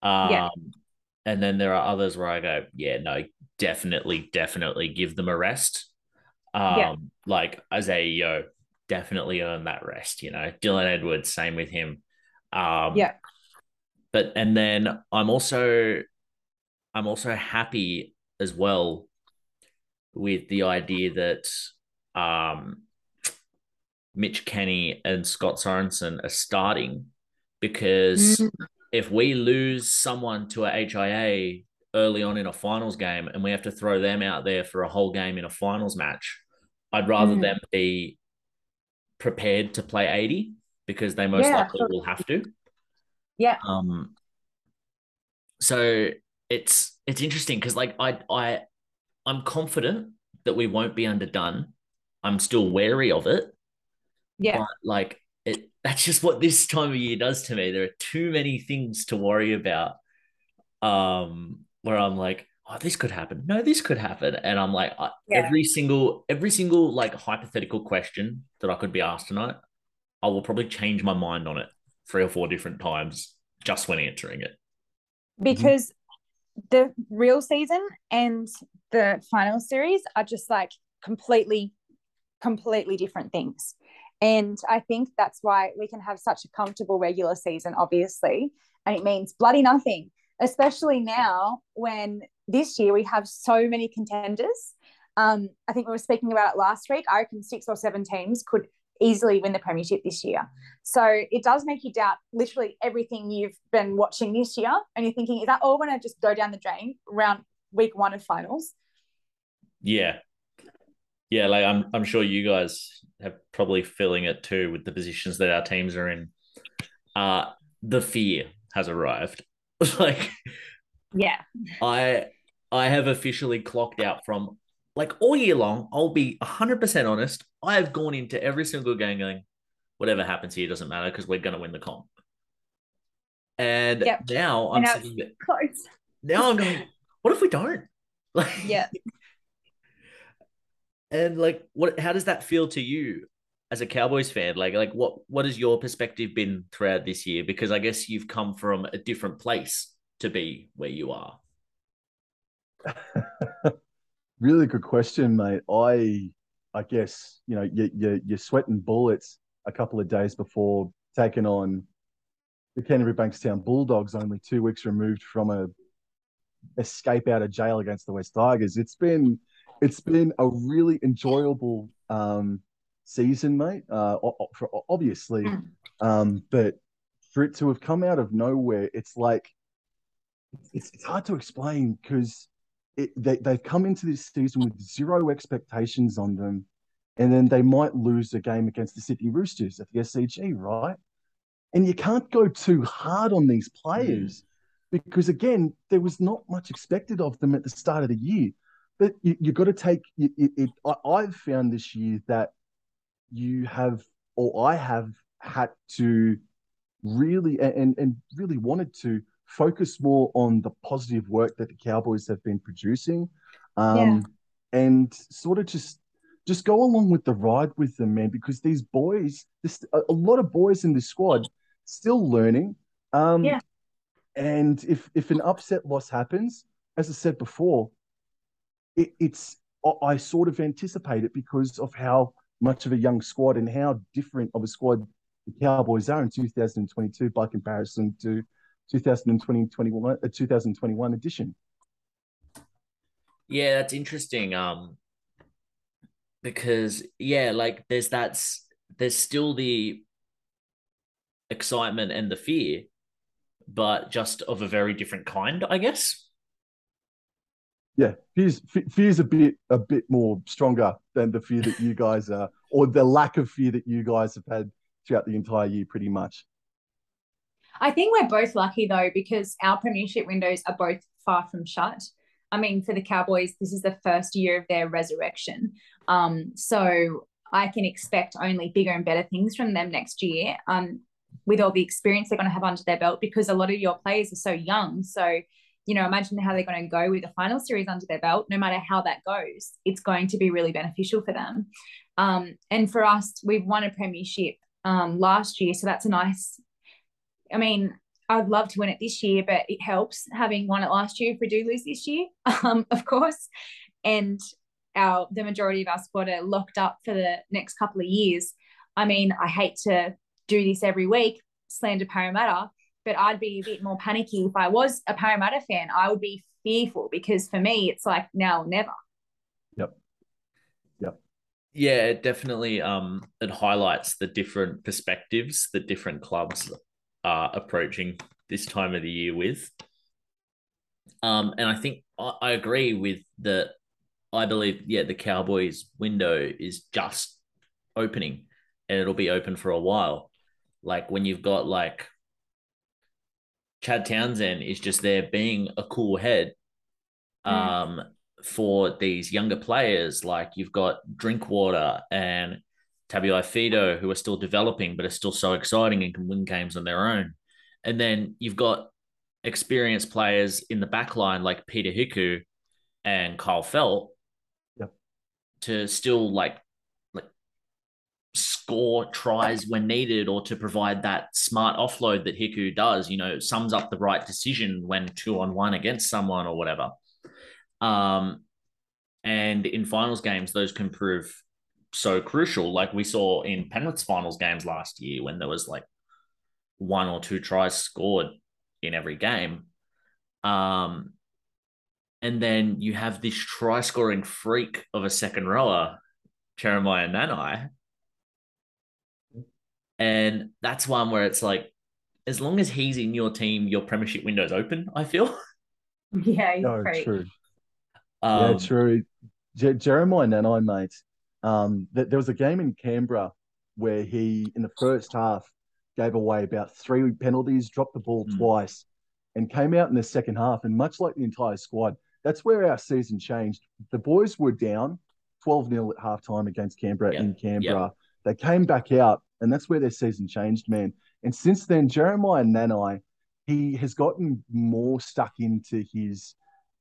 Um, yeah. And then there are others where I go, yeah, no, definitely, definitely give them a rest. Um, yeah. Like Isaiah Yeo, definitely earn that rest. You know, Dylan Edwards, same with him. Um, yeah. But and then I'm also I'm also happy as well with the idea that um, Mitch Kenny and Scott Sorensen are starting, because mm. if we lose someone to a H I A early on in a finals game and we have to throw them out there for a whole game in a finals match, I'd rather mm. them be prepared to play eighty, because they most yeah, likely will have to. Yeah. Um. So it's it's interesting because like I I I'm confident that we won't be underdone. I'm still wary of it. Yeah. But like it that's just what this time of year does to me. There are too many things to worry about. Um, where I'm like, oh, this could happen. No, this could happen. And I'm like, I, yeah. every single, every single like hypothetical question that I could be asked tonight, I will probably change my mind on it three or four different times just when answering it. Because the real season and the final series are just like completely, completely different things. And I think that's why we can have such a comfortable regular season, obviously. And it means bloody nothing, especially now when this year we have so many contenders. Um, I think we were speaking about it last week. I reckon six or seven teams could easily win the premiership this year. So it does make you doubt literally everything you've been watching this year. And you're thinking, is that all going to just go down the drain around week one of finals? Yeah. Yeah. Like I'm, I'm sure you guys have probably feeling it too with the positions that our teams are in. Uh, the fear has arrived. Like, yeah, I, I have officially clocked out from, like, all year long. I'll be one hundred percent honest. I have gone into every single game going, whatever happens here doesn't matter because we're going to win the comp. And yep. now I'm sitting there, close. Now I'm going, what if we don't? Like, yeah. And like, what? How does that feel to you as a Cowboys fan? Like, like what? What has your perspective been throughout this year? Because I guess you've come from a different place to be where you are. Really good question, mate. I, I guess, you know, you, you, you're sweating bullets a couple of days before taking on the Canterbury Bankstown Bulldogs, only two weeks removed from a escape out of jail against the West Tigers. It's been, it's been a really enjoyable um, season, mate. Uh, for, obviously, um, but for it to have come out of nowhere, it's like, it's it's hard to explain because. It, they, they've come into this season with zero expectations on them, and then they might lose a game against the Sydney Roosters at the S C G, right? And you can't go too hard on these players mm. because, again, there was not much expected of them at the start of the year. But you, you've got to take – it, it, I, I've found this year that you have – or I have had to really – and and really wanted to – focus more on the positive work that the Cowboys have been producing um, yeah. and sort of just just go along with the ride with them, man, because these boys, this, a lot of boys in this squad still learning. Um, yeah. And if, if an upset loss happens, as I said before, it, it's I sort of anticipate it because of how much of a young squad and how different of a squad the Cowboys are in two thousand twenty-two by comparison to twenty twenty, twenty-one, a two thousand twenty-one edition. Yeah, that's interesting. Um, because yeah, like there's that's there's still the excitement and the fear, but just of a very different kind, I guess. Yeah, fear's fear's a bit a bit more stronger than the fear that you guys are, or the lack of fear that you guys have had throughout the entire year, pretty much. I think we're both lucky, though, because our premiership windows are both far from shut. I mean, for the Cowboys, this is the first year of their resurrection. Um, so I can expect only bigger and better things from them next year um, with all the experience they're going to have under their belt, because a lot of your players are so young. So, you know, imagine how they're going to go with the final series under their belt. No matter how that goes, it's going to be really beneficial for them. Um, and for us, we've won a premiership um, last year, so that's a nice... I mean, I'd love to win it this year, but it helps having won it last year if we do lose this year, um, of course. And our the majority of our squad are locked up for the next couple of years. I mean, I hate to do this every week, slander Parramatta, but I'd be a bit more panicky if I was a Parramatta fan. I would be fearful because for me, it's like now or never. Yep. Yep. Yeah, it definitely um, it highlights the different perspectives, the different clubs are approaching this time of the year with. Um, and I think I, I agree with the, I believe, yeah, the Cowboys window is just opening and it'll be open for a while. Like when you've got like Chad Townsend is just there being a cool head um, mm. for these younger players. Like you've got Drinkwater and Tabuai-Fidow, who are still developing but are still so exciting and can win games on their own. And then you've got experienced players in the back line like Peter Hiku and Kyle Felt yeah. to still like like score tries when needed, or to provide that smart offload that Hiku does, you know, sums up the right decision when two on one against someone or whatever. Um, and in finals games, those can prove so crucial. Like we saw in Penrith's finals games last year when there was like one or two tries scored in every game. Um, and then you have this try-scoring freak of a second rower, Jeremiah Nanai. And that's one where it's like, as long as he's in your team, your premiership window's open, I feel. Yeah, he's no, great. True. Um, yeah, true. Je- Jeremiah Nanai, mate, um, th- there was a game in Canberra where he, in the first half, gave away about three penalties, dropped the ball mm. twice, and came out in the second half. And much like the entire squad, that's where our season changed. The boys were down twelve nil at halftime against Canberra yeah. in Canberra. Yeah. They came back out, and that's where their season changed, man. And since then, Jeremiah Nanai, he has gotten more stuck into his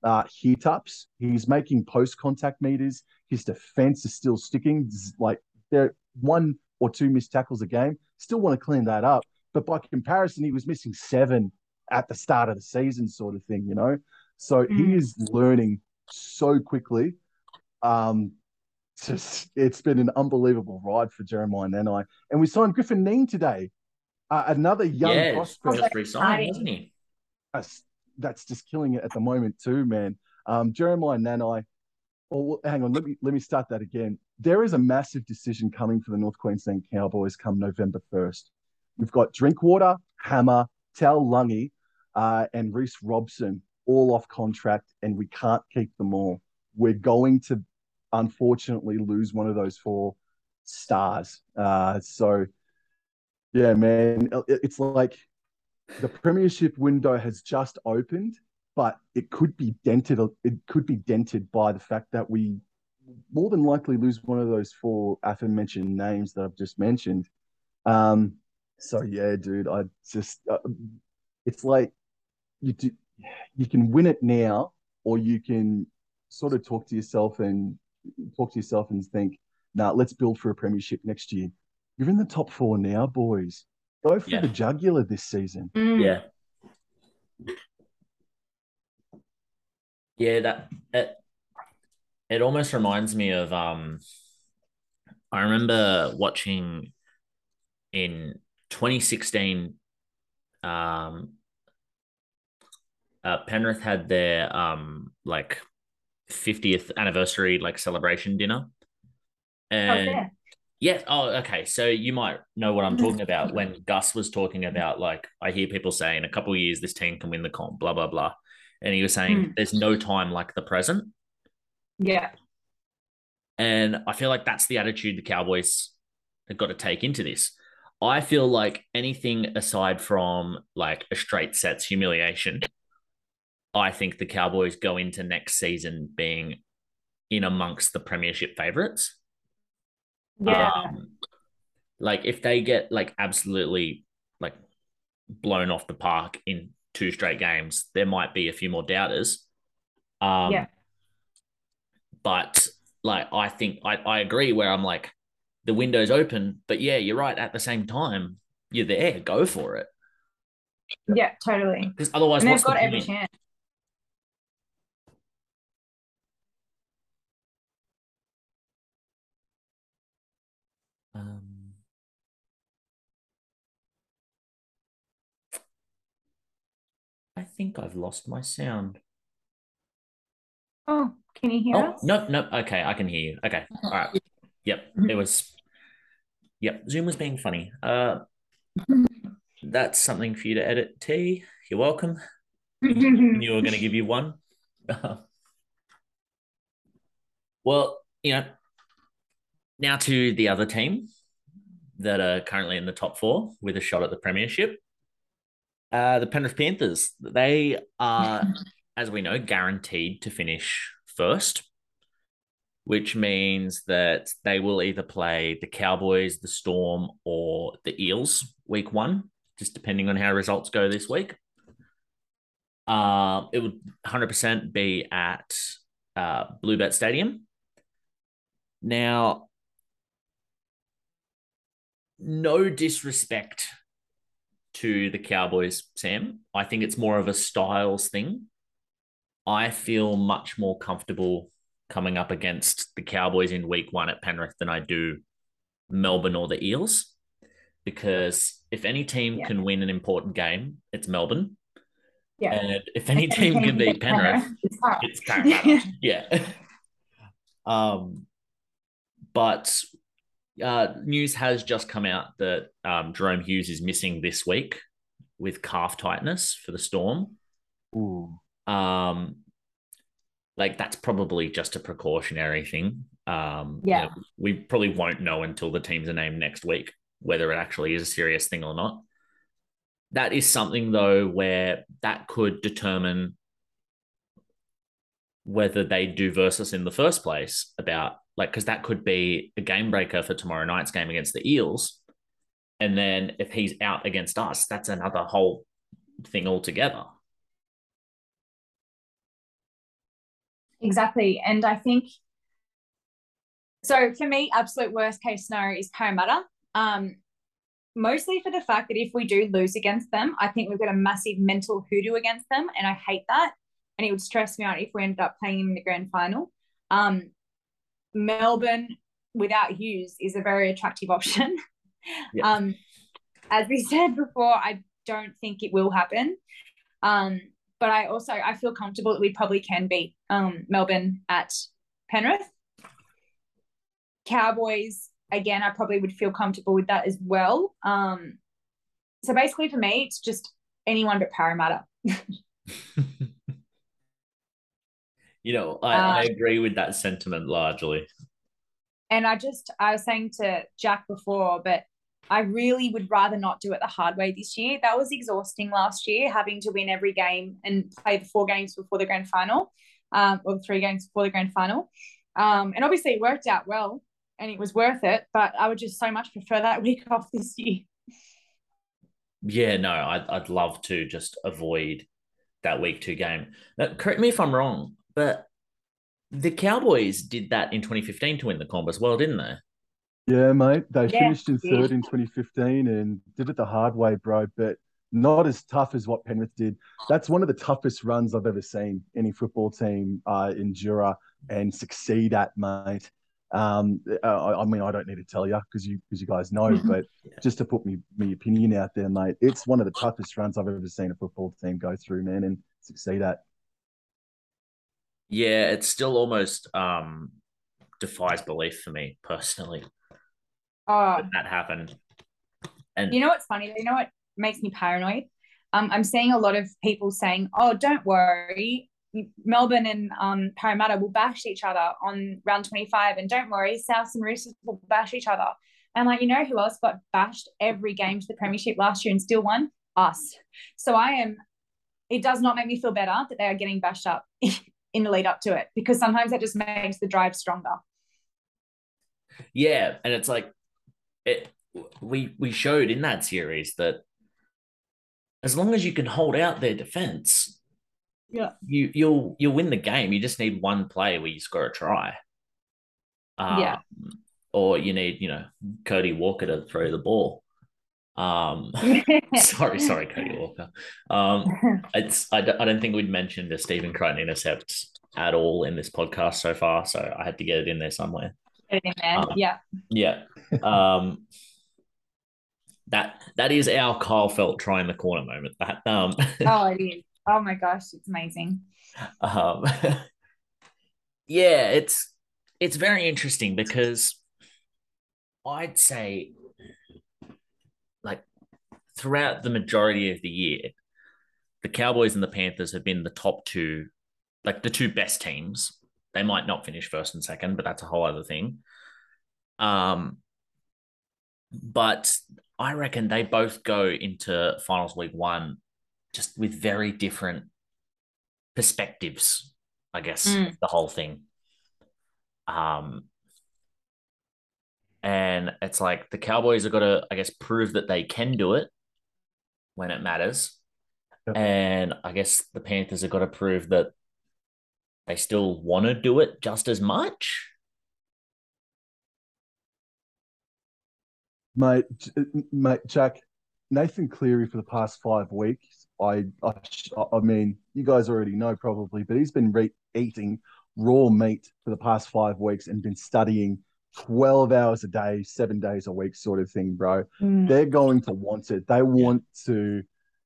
uh, hit-ups. He's making post-contact meters. His defense is still sticking. Like, they're one or two missed tackles a game. Still want to clean that up. But by comparison, he was missing seven at the start of the season sort of thing, you know? So mm. he is learning so quickly. Um, just, it's been an unbelievable ride for Jeremiah Nanai. And we signed Griffin Neen today, uh, another young yeah, prospect. That's resigned, isn't he? That's, that's just killing it at the moment too, man. Um, Jeremiah Nanai, oh, hang on, let me, let me start that again. There is a massive decision coming for the North Queensland Cowboys come November first. We've got Drinkwater, Hammer, Tal Lungi, uh, and Reese Robson all off contract, and we can't keep them all. We're going to, unfortunately, lose one of those four stars. Uh, so, yeah, man, it's like the premiership window has just opened, but it could be dented. It could be dented by the fact that we more than likely lose one of those four aforementioned names that I've just mentioned. Um, so yeah, dude, I just, uh, it's like you do, you can win it now, or you can sort of talk to yourself and talk to yourself and think, nah, let's build for a premiership next year. You're in the top four now, boys. Go for yeah. the jugular this season. Yeah. Yeah. That, that, It almost reminds me of, um, I remember watching in twenty sixteen, um, uh, Penrith had their, um, like fiftieth anniversary, like celebration dinner. And oh, yeah. yeah. Oh, okay. So you might know what I'm talking about when Gus was talking about, like, I hear people say in a couple of years, this team can win the comp, blah, blah, blah. And he was saying, mm. there's no time like the present. Yeah. And I feel like that's the attitude the Cowboys have got to take into this. I feel like anything aside from like a straight sets humiliation, I think the Cowboys go into next season being in amongst the premiership favourites. Yeah. Um, like if they get like absolutely like blown off the park in two straight games, there might be a few more doubters. Um, yeah. But, like, I think I, I agree where I'm like, the window's open, but, yeah, you're right. At the same time, you're there. Go for it. Yeah, totally. Because otherwise, and what's they've got the every chance. Um, I think I've lost my sound. Oh. Can you hear oh, us? No, no. Okay, I can hear you. Okay, all right. Yep, it was... Yep, Zoom was being funny. Uh, that's something for you to edit, T. You're welcome. You were going to give you one. Well, you know, now to the other team that are currently in the top four with a shot at the premiership. Uh, the Penrith Panthers. They are... as we know, guaranteed to finish first, which means that they will either play the Cowboys, the Storm, or the Eels week one, just depending on how results go this week. Uh, it would one hundred percent be at uh, Bluebet Stadium. Now, no disrespect to the Cowboys, Sam. I think it's more of a styles thing. I feel much more comfortable coming up against the Cowboys in week one at Penrith than I do Melbourne or the Eels, because if any team yeah. can win an important game, it's Melbourne. Yeah. And if any if team any can beat Penrith, Penrith, it's, it's Parramatta. yeah. Um, but uh, news has just come out that um, Jerome Hughes is missing this week with calf tightness for the Storm. Ooh. Um, like that's probably just a precautionary thing. Um, yeah. You know, we probably won't know until the teams are named next week whether it actually is a serious thing or not. That is something, though, where that could determine whether they do verse us in the first place about, like, because that could be a game breaker for tomorrow night's game against the Eels. And then if he's out against us, that's another whole thing altogether. Exactly. And I think, so for me, absolute worst case scenario is Parramatta. Um, Mostly for the fact that if we do lose against them, I think we've got a massive mental hoodoo against them, and I hate that. And it would stress me out if we ended up playing them in the grand final. Um, Melbourne without Hughes is a very attractive option. Yes. Um, as we said before, I don't think it will happen. Um, but I also, I feel comfortable that we probably can beat um, Melbourne at Penrith. Cowboys, again, I probably would feel comfortable with that as well. Um, so basically for me, it's just anyone but Parramatta. you know, I, um, I agree with that sentiment largely. And I just, I was saying to Jack before, but I really would rather not do it the hard way this year. That was exhausting last year, having to win every game and play the four games before the grand final, um, or the three games before the grand final. Um, and obviously it worked out well, and it was worth it, but I would just so much prefer that week off this year. Yeah, no, I'd, I'd love to just avoid that week two game. Now, correct me if I'm wrong, but the Cowboys did that in twenty fifteen to win the comp as well, didn't they? Yeah, mate. They yeah, finished in third yeah. in twenty fifteen and did it the hard way, bro, but not as tough as what Penrith did. That's one of the toughest runs I've ever seen any football team uh, endure and succeed at, mate. Um, I, I mean, I don't need to tell you because you because you guys know, but yeah. just to put me my opinion out there, mate, it's one of the toughest runs I've ever seen a football team go through, man, and succeed at. Yeah, it's still almost um defies belief for me personally. Oh, that, that happened. And you know what's funny? You know what makes me paranoid? Um, I'm seeing a lot of people saying, "Oh, don't worry. Melbourne and um, Parramatta will bash each other on round twenty-five, and don't worry, Souths and Roosters will bash each other." And like, you know who else got bashed every game to the premiership last year and still won? Us. So I am, it does not make me feel better that they are getting bashed up in the lead up to it, because sometimes that just makes the drive stronger. Yeah, and it's like it we we showed in that series that as long as you can hold out their defense, yeah, you you'll you'll win the game. You just need one play where you score a try, um, yeah, or you need you know Cody Walker to throw the ball. Um, sorry, sorry, Cody Walker. Um, it's I, d- I don't think we'd mentioned the Stephen Crichton intercepts at all in this podcast so far, so I had to get it in there somewhere. Get it in there, um, yeah, yeah. Um, that that is our Kyle Felt try in the corner moment. That um, oh, it is. Oh my gosh, it's amazing. Um, yeah, it's it's very interesting because I'd say like throughout the majority of the year, the Cowboys and the Panthers have been the top two, like the two best teams. They might not finish first and second, but that's a whole other thing. Um, but I reckon they both go into finals week one just with very different perspectives, I guess, mm. the whole thing. Um, and it's like the Cowboys have got to, I guess, prove that they can do it when it matters. Yep. And I guess the Panthers have got to prove that they still want to do it just as much. Mate, mate, Jack, Nathan Cleary for the past five weeks, I, I, I mean, you guys already know probably, but he's been re- eating raw meat for the past five weeks and been studying twelve hours a day, seven days a week sort of thing, bro. Mm. They're going to want it. They want yeah. to,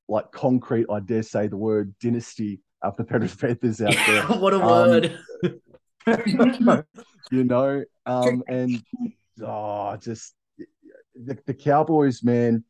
like, concrete, I dare say the word, dynasty of the Penrith Panthers out there. What a um, word. You know, um, and oh, just... The, the Cowboys, man,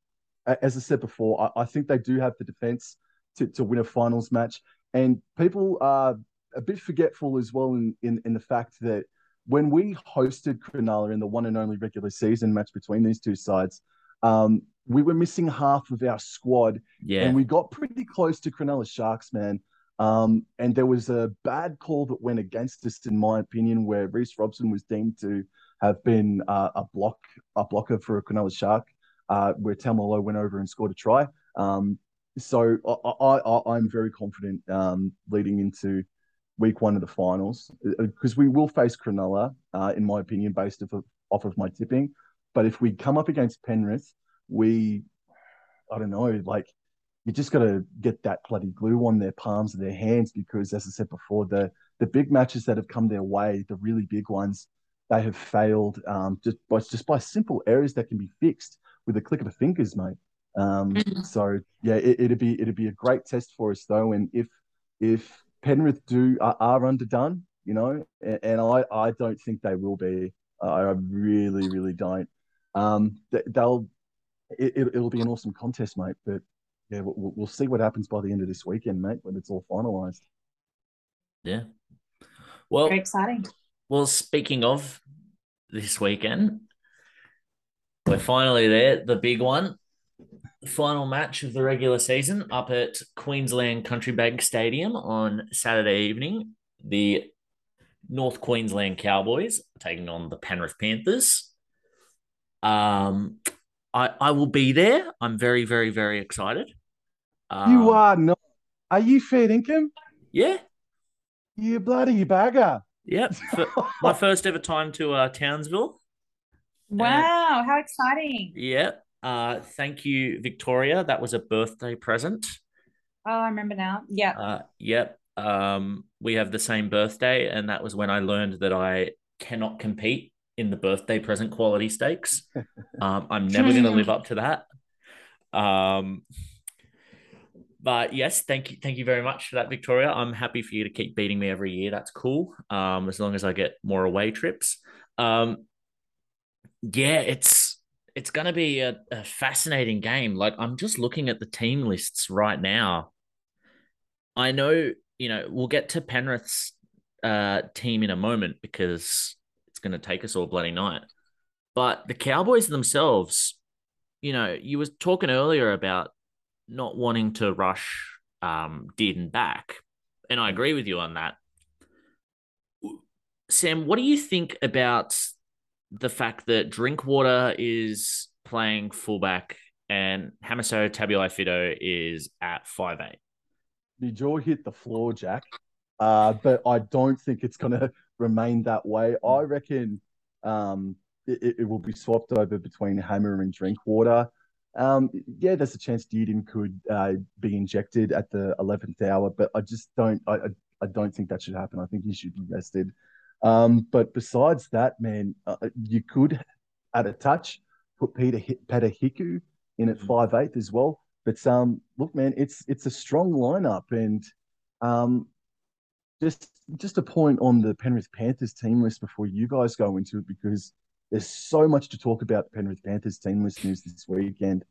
as I said before, I, I think they do have the defense to, to win a finals match. And people are a bit forgetful as well in, in, in the fact that when we hosted Cronulla in the one and only regular season match between these two sides, um, we were missing half of our squad. Yeah. And we got pretty close to Cronulla Sharks, man. Um, and there was a bad call that went against us, in my opinion, where Reece Robson was deemed to have been uh, a block a blocker for a Cronulla Shark, uh, where Tamalolo went over and scored a try. Um, so I, I, I'm very confident um, leading into week one of the finals, because we will face Cronulla, uh, in my opinion, based off of, off of my tipping. But if we come up against Penrith, we, I don't know, like, you just got to get that bloody glue on their palms and their hands, because, as I said before, the the big matches that have come their way, the really big ones, they have failed um, just, by, just by simple errors that can be fixed with a click of the fingers, mate. Um, so, yeah, it, it'd be it'd be a great test for us, though. And if if Penrith do are, are underdone, you know, and, and I, I don't think they will be. Uh, I really, really don't. Um, they'll it, it'll be an awesome contest, mate. But yeah, we'll, we'll see what happens by the end of this weekend, mate, when it's all finalised. Yeah. Well, very exciting. Well, speaking of this weekend, we're finally there, the big one. The final match of the regular season up at Queensland Country Bank Stadium on Saturday evening. The North Queensland Cowboys taking on the Penrith Panthers. Um, I, I will be there. I'm very, very, very excited. Um, you are not. Are you fair income? Yeah. You bloody bagger. Yep, my first ever time to uh, Townsville. Wow, uh, how exciting. Yep. Uh, thank you, Victoria. That was a birthday present. Oh, I remember now. Yeah. Uh, yep. Um, we have the same birthday, and that was when I learned that I cannot compete in the birthday present quality stakes. Um, I'm never going to live up to that. Um, But yes, thank you, thank you very much for that, Victoria. I'm happy for you to keep beating me every year. That's cool. Um, as long as I get more away trips. Um, yeah, it's it's going to be a, a fascinating game. Like, I'm just looking at the team lists right now. I know, you know, we'll get to Penrith's uh, team in a moment, because it's going to take us all bloody night. But the Cowboys themselves, you know, you were talking earlier about not wanting to rush um, Dearden back. And I agree with you on that. Sam, what do you think about the fact that Drinkwater is playing fullback and Hamiso Tabuai-Fidow is at five eight? Your jaw hit the floor, Jack. Uh, but I don't think it's going to remain that way. I reckon um, it, it will be swapped over between Hammer and Drinkwater. Um, yeah, there's a chance Dearden could uh, be injected at the eleventh hour, but I just don't. I, I, I don't think that should happen. I think he should be rested. Um, but besides that, man, uh, you could, at a touch, put Peter Peter Hiku in at five eighth as well. But um, look, man, it's it's a strong lineup, and um, just just a point on the Penrith Panthers team list before you guys go into it, because there's so much to talk about the Penrith Panthers team list news this weekend.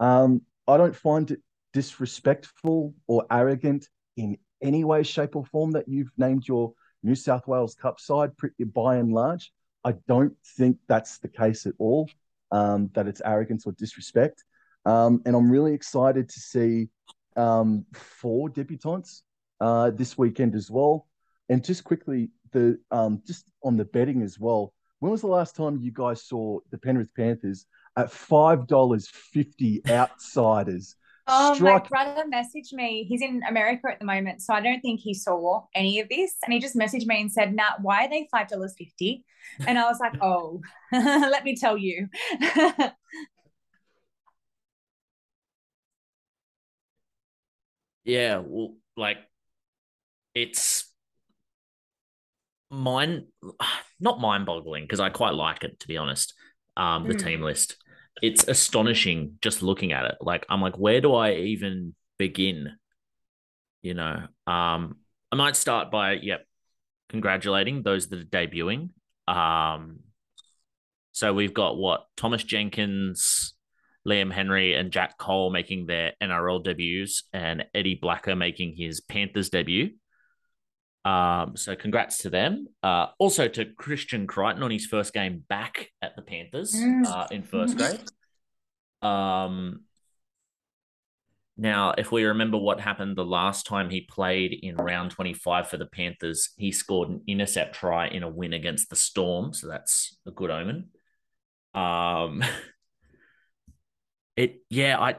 Um, I don't find it disrespectful or arrogant in any way, shape, or form that you've named your New South Wales Cup side by and large. I don't think that's the case at all, um, that it's arrogance or disrespect. Um, and I'm really excited to see um, four debutantes uh, this weekend as well. And just quickly, the um, just on the betting as well, when was the last time you guys saw the Penrith Panthers at five dollars fifty outsiders? Oh, strike- my brother messaged me. He's in America at the moment, so I don't think he saw any of this. And he just messaged me and said, Nat, why are they five dollars fifty? And I was like, oh, let me tell you. Yeah, well, like, it's mind, not mind-boggling, because I quite like it, to be honest, um, the mm. team list. It's astonishing just looking at it. Like, I'm like, where do I even begin? You know, um, I might start by, yep, congratulating those that are debuting. Um, so we've got, what, Thomas Jenkins, Liam Henry and Jack Cole making their N R L debuts and Eddie Blacker making his Panthers debut. Um, so congrats to them. Uh, also to Christian Crichton on his first game back at the Panthers uh, in first grade. Um, now, if we remember what happened the last time he played in round twenty-five for the Panthers, he scored an intercept try in a win against the Storm. So that's a good omen. Um It yeah, I,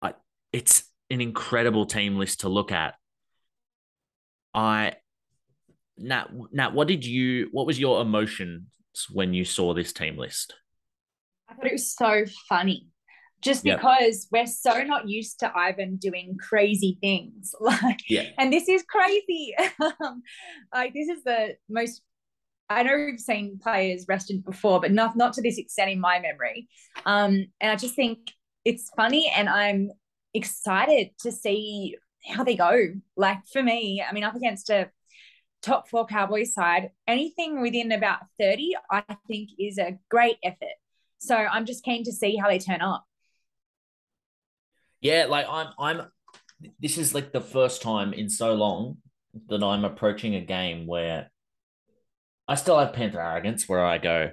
I, it's an incredible team list to look at. I, Nat, Nat, what did you? What was your emotions when you saw this team list? I thought it was so funny, just yep. because we're so not used to Ivan doing crazy things, like, yeah. and this is crazy. Like, this is the most. I know we've seen players rested before, but not, not to this extent in my memory. Um, and I just think it's funny and I'm excited to see how they go. Like, for me, I mean, up against a top four Cowboys side, anything within about thirty, I think is a great effort. So I'm just keen to see how they turn up. Yeah, like I'm, I'm, this is like the first time in so long that I'm approaching a game where I still have Panther arrogance where I go,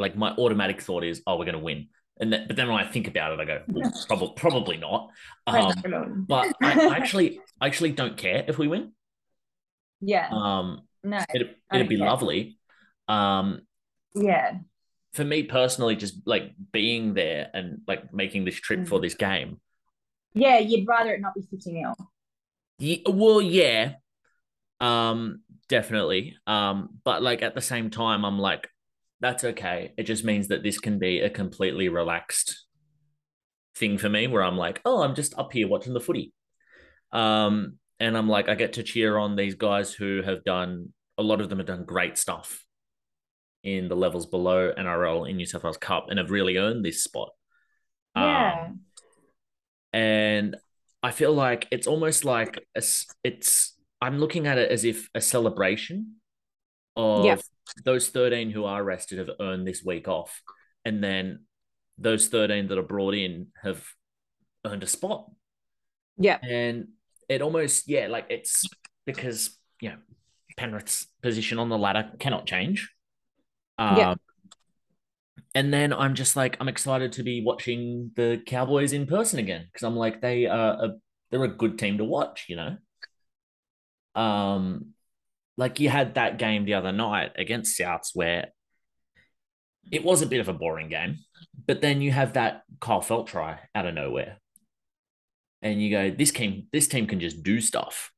like, my automatic thought is, oh, we're going to win. And th- But then when I think about it, I go, well, probably, probably not. Um, but I actually I actually don't care if we win. Yeah. Um, no. It, it'd be care. lovely. Um, yeah. For me personally, just, like, being there and, like, making this trip mm. for this game. Yeah, you'd rather it not be fifty nil. Yeah, well, yeah. Um, definitely. Um, but like at the same time, I'm like, that's okay. It just means that this can be a completely relaxed thing for me where I'm like, oh, I'm just up here watching the footy. Um, and I'm like, I get to cheer on these guys who have done, a lot of them have done great stuff in the levels below N R L in New South Wales Cup and have really earned this spot. Yeah. Um, and I feel like it's almost like a, it's, I'm looking at it as if a celebration of yep. those thirteen who are rested have earned this week off. And then those thirteen that are brought in have earned a spot. Yeah. And it almost, yeah, like it's because, you know, Penrith's position on the ladder cannot change. Um, yeah. And then I'm just like, I'm excited to be watching the Cowboys in person again. Cause I'm like, they are, a, they're a good team to watch, you know? Um, like you had that game the other night against Souths where it was a bit of a boring game, but then you have that Kyle Felt try out of nowhere, and you go, "This team, this team can just do stuff."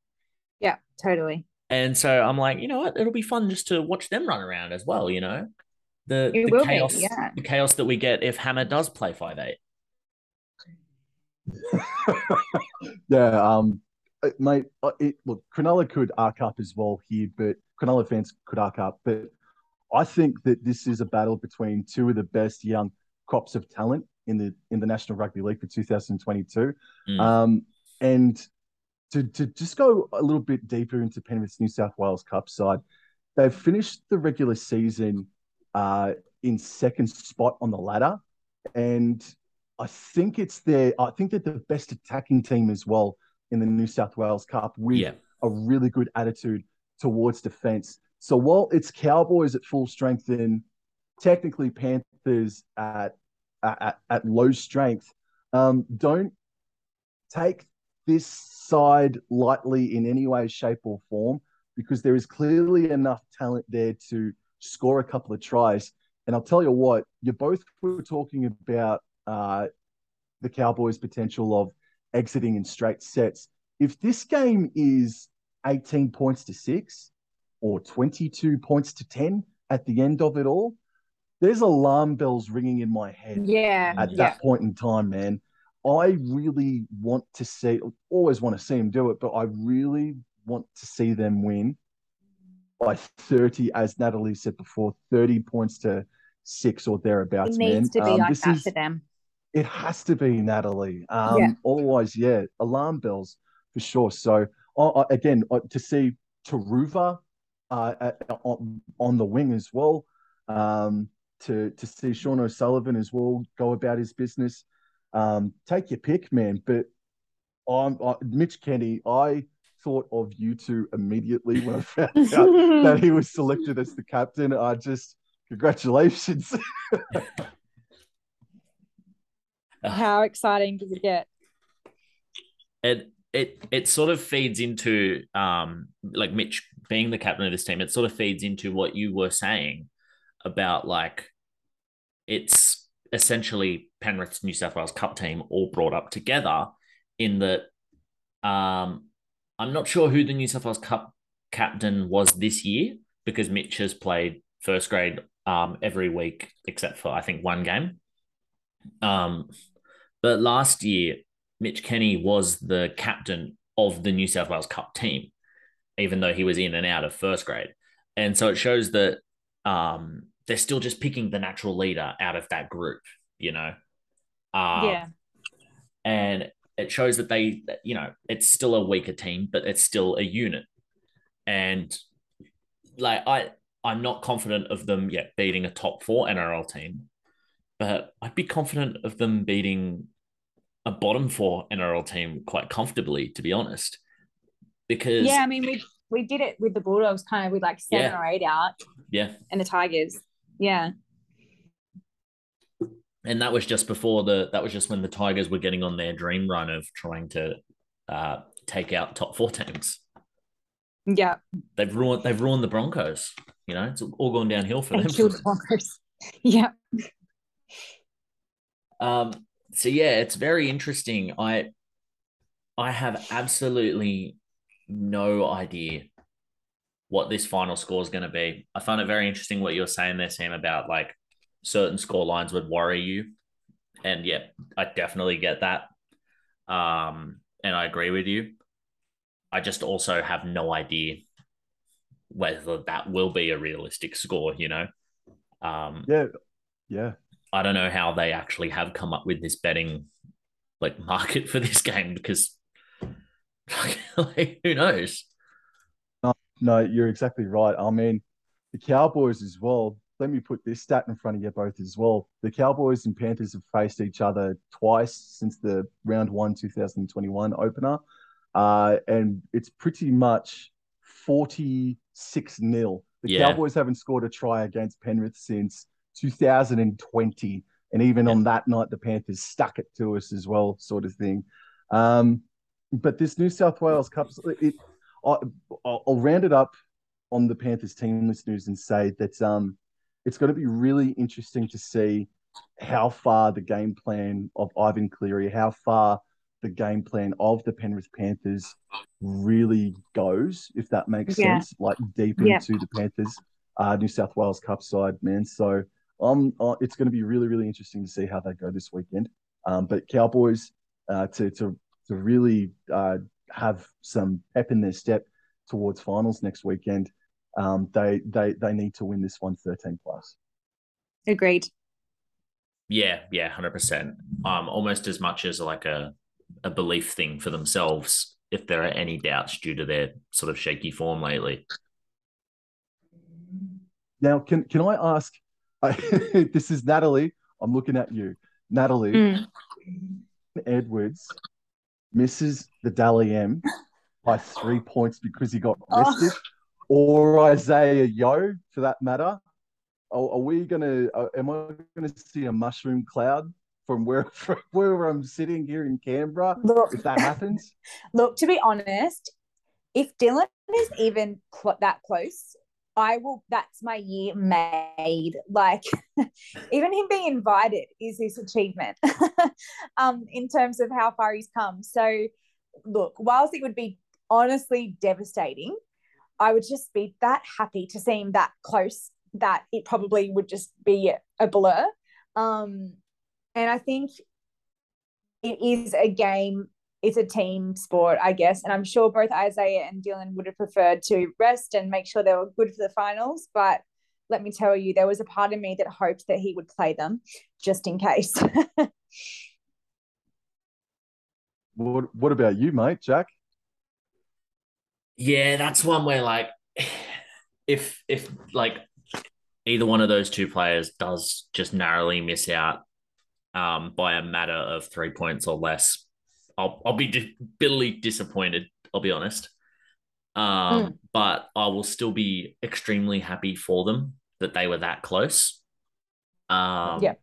Yeah, totally. And so I'm like, you know what? It'll be fun just to watch them run around as well. You know, the, the chaos, be, yeah. the chaos that we get if Hammer does play five eight. yeah. Um. Mate, it, look, Cronulla could arc up as well here, but Cronulla fans could arc up. But I think that this is a battle between two of the best young crops of talent in the in the National Rugby League for two thousand twenty-two. Mm. Um, and to to just go a little bit deeper into Penrith's New South Wales Cup side, they've finished the regular season uh, in second spot on the ladder, and I think it's their I think they're the best attacking team as well in the New South Wales Cup with yeah. a really good attitude towards defence. So while it's Cowboys at full strength and technically Panthers at at, at low strength, um, don't take this side lightly in any way, shape or form, because there is clearly enough talent there to score a couple of tries. And I'll tell you what, you both were talking about uh, the Cowboys' potential of exiting in straight sets. If this game is eighteen points to six or twenty-two points to ten at the end of it all, there's alarm bells ringing in my head yeah, at yeah. that point in time, man. I really want to see, always want to see them do it, but I really want to see them win by thirty, as Natalie said before, thirty points to six or thereabouts, man. It needs man. to be um, like that is, for them. It has to be, Natalie. Um, yeah. Otherwise, yeah, alarm bells for sure. So, uh, again, uh, to see Taruva uh, at, on, on the wing as well, um, to, to see Sean O'Sullivan as well go about his business. Um, take your pick, man. But I'm I, Mitch Kenny. I thought of you two immediately when I found out that he was selected as the captain. I just congratulations. How exciting does it get? It it it sort of feeds into um like Mitch being the captain of this team. It sort of feeds into what you were saying about like it's. Essentially Penrith's New South Wales Cup team all brought up together in that um, I'm not sure who the New South Wales Cup captain was this year because Mitch has played first grade um, every week except for, I think, one game. Um, but last year, Mitch Kenny was the captain of the New South Wales Cup team, even though he was in and out of first grade. And so it shows that um, – they're still just picking the natural leader out of that group, you know? Um, yeah. And it shows that they, you know, it's still a weaker team, but it's still a unit. And like, I, I'm not confident of them yet beating a top four N R L team, but I'd be confident of them beating a bottom four N R L team quite comfortably, to be honest, because yeah, I mean, we we did it with the Bulldogs kind of with like seven yeah. or eight out yeah, and the Tigers. Yeah. And that was just before the, that was just when the Tigers were getting on their dream run of trying to uh, take out top four teams. Yeah. They've ruined, they've ruined the Broncos, you know, it's all gone downhill for and them. Killed the Broncos. Yeah. Um, so yeah, it's very interesting. I, I have absolutely no idea what this final score is going to be. I found it very interesting what you were saying there, Sam, about like certain score lines would worry you. And yeah, I definitely get that. Um, and I agree with you. I just also have no idea whether that will be a realistic score, you know? Um, yeah. Yeah. I don't know how they actually have come up with this betting like market for this game because like, who knows? No, you're exactly right. I mean, the Cowboys as well, let me put this stat in front of you both as well. The Cowboys and Panthers have faced each other twice since the round one two thousand twenty-one opener, uh, and it's pretty much forty-six nil. The yeah. Cowboys haven't scored a try against Penrith since two thousand twenty, and even yeah. on that night, the Panthers stuck it to us as well, sort of thing. Um, but this New South Wales Cup, it – I'll, I'll round it up on the Panthers team list news and say that um, it's going to be really interesting to see how far the game plan of Ivan Cleary, how far the game plan of the Penrith Panthers really goes, if that makes yeah. sense, like deep yeah. into the Panthers, uh, New South Wales Cup side, man. So um, uh, it's going to be really, really interesting to see how they go this weekend. Um, but Cowboys uh, to, to, to really uh, – have some pep in their step towards finals next weekend. Um, they they they need to win this one thirteen plus. Agreed. Yeah, yeah, one hundred percent. Um, almost as much as like a, a belief thing for themselves if there are any doubts due to their sort of shaky form lately. Now, can, can I ask, I, this is Natalie, I'm looking at you. Natalie, mm. Edwards misses the Dally M by three points because he got arrested, oh. or Isaiah Yeo, for that matter. Are, are we going to? Am I going to see a mushroom cloud from where from where I'm sitting here in Canberra, look, if that happens? Look, to be honest, if Dylan is even cl- that close, I will, that's my year made. Like, even him being invited is his achievement um, in terms of how far he's come. So, look, whilst it would be honestly devastating, I would just be that happy to see him that close that it probably would just be a blur. Um, and I think it is a game, it's a team sport, I guess. And I'm sure both Isaiah and Dylan would have preferred to rest and make sure they were good for the finals. But let me tell you, there was a part of me that hoped that he would play them just in case. What, what about you, mate, Jack? Yeah, that's one where, like, if, if like, either one of those two players does just narrowly miss out um, by a matter of three points or less, I'll I'll be di- bitterly disappointed, I'll be honest. Um, mm. But I will still be extremely happy for them that they were that close. Um, yeah.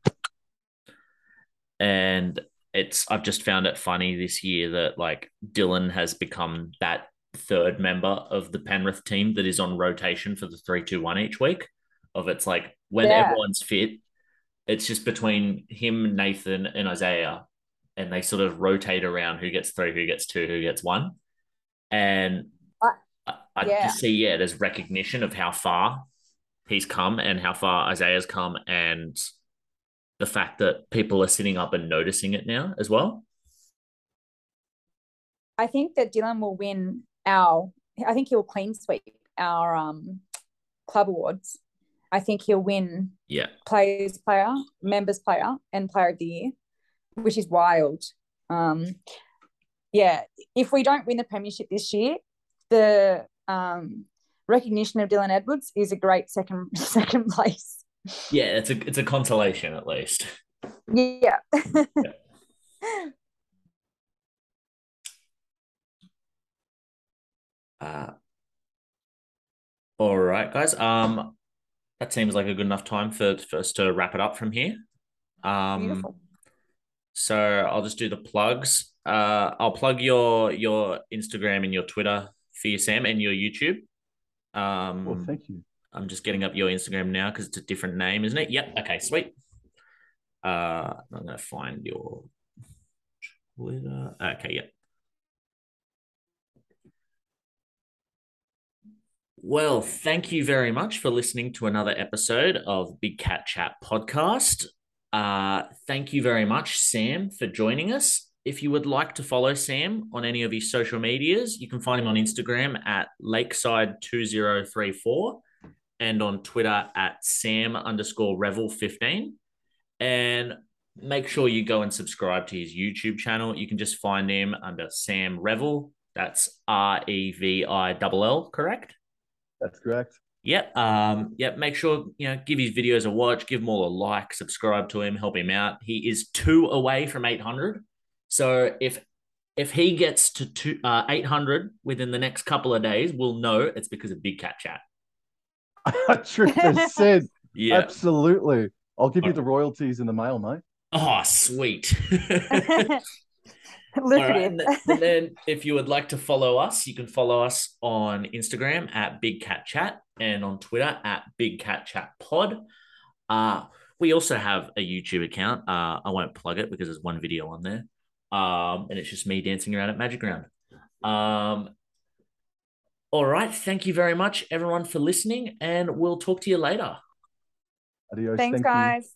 And it's I've just found it funny this year that, like, Dylan has become that third member of the Penrith team that is on rotation for the three two one each week. Of it's like when yeah. everyone's fit, it's just between him, Nathan, and Isaiah. And they sort of rotate around who gets three, who gets two, who gets one. And uh, I, I yeah. just see, yeah, there's recognition of how far he's come and how far Isaiah's come, and the fact that people are sitting up and noticing it now as well. I think that Dylan will win our – I think he'll clean sweep our um, club awards. I think he'll win yeah. players player, members player, and player of the year, which is wild. Um, yeah, if we don't win the premiership this year, the um, recognition of Dylan Edwards is a great second second place. Yeah, it's a it's a consolation at least. Yeah. yeah. Uh, all right, guys. Um, that seems like a good enough time for, for us to wrap it up from here. Um, Beautiful. So I'll just do the plugs. Uh, I'll plug your your Instagram and your Twitter for you, Sam, and your YouTube. Um, well, thank you. I'm just getting up your Instagram now because it's a different name, isn't it? Yep. Okay, sweet. Uh, I'm going to find your Twitter. Okay, yep. Well, thank you very much for listening to another episode of Big Cat Chat Podcast. Uh, thank you very much, Sam, for joining us. If you would like to follow Sam on any of his social medias, you can find him on Instagram at Lakeside two zero three four and on Twitter at Sam underscore Revel fifteen. And make sure you go and subscribe to his YouTube channel. You can just find him under Sam Revel. That's R E V I L L, correct? That's correct. Yep. Um, yep. Make sure, you know, give his videos a watch, give them all a like, subscribe to him, help him out. He is two away from eight hundred. So if, if he gets to two, uh, eight hundred within the next couple of days, we'll know it's because of Big Cat Chat. one hundred percent. Yeah, absolutely. I'll give all you the royalties in the mail, mate. Oh, sweet. Right. And then if you would like to follow us, you can follow us on Instagram at Big Cat Chat and on Twitter at Big Cat Chat Pod. Uh, we also have a YouTube account. Uh, I won't plug it because there's one video on there. Um, and it's just me dancing around at Magic Round. Um, all right. Thank you very much, everyone, for listening, and we'll talk to you later. Adios. Thanks, Thank guys. You.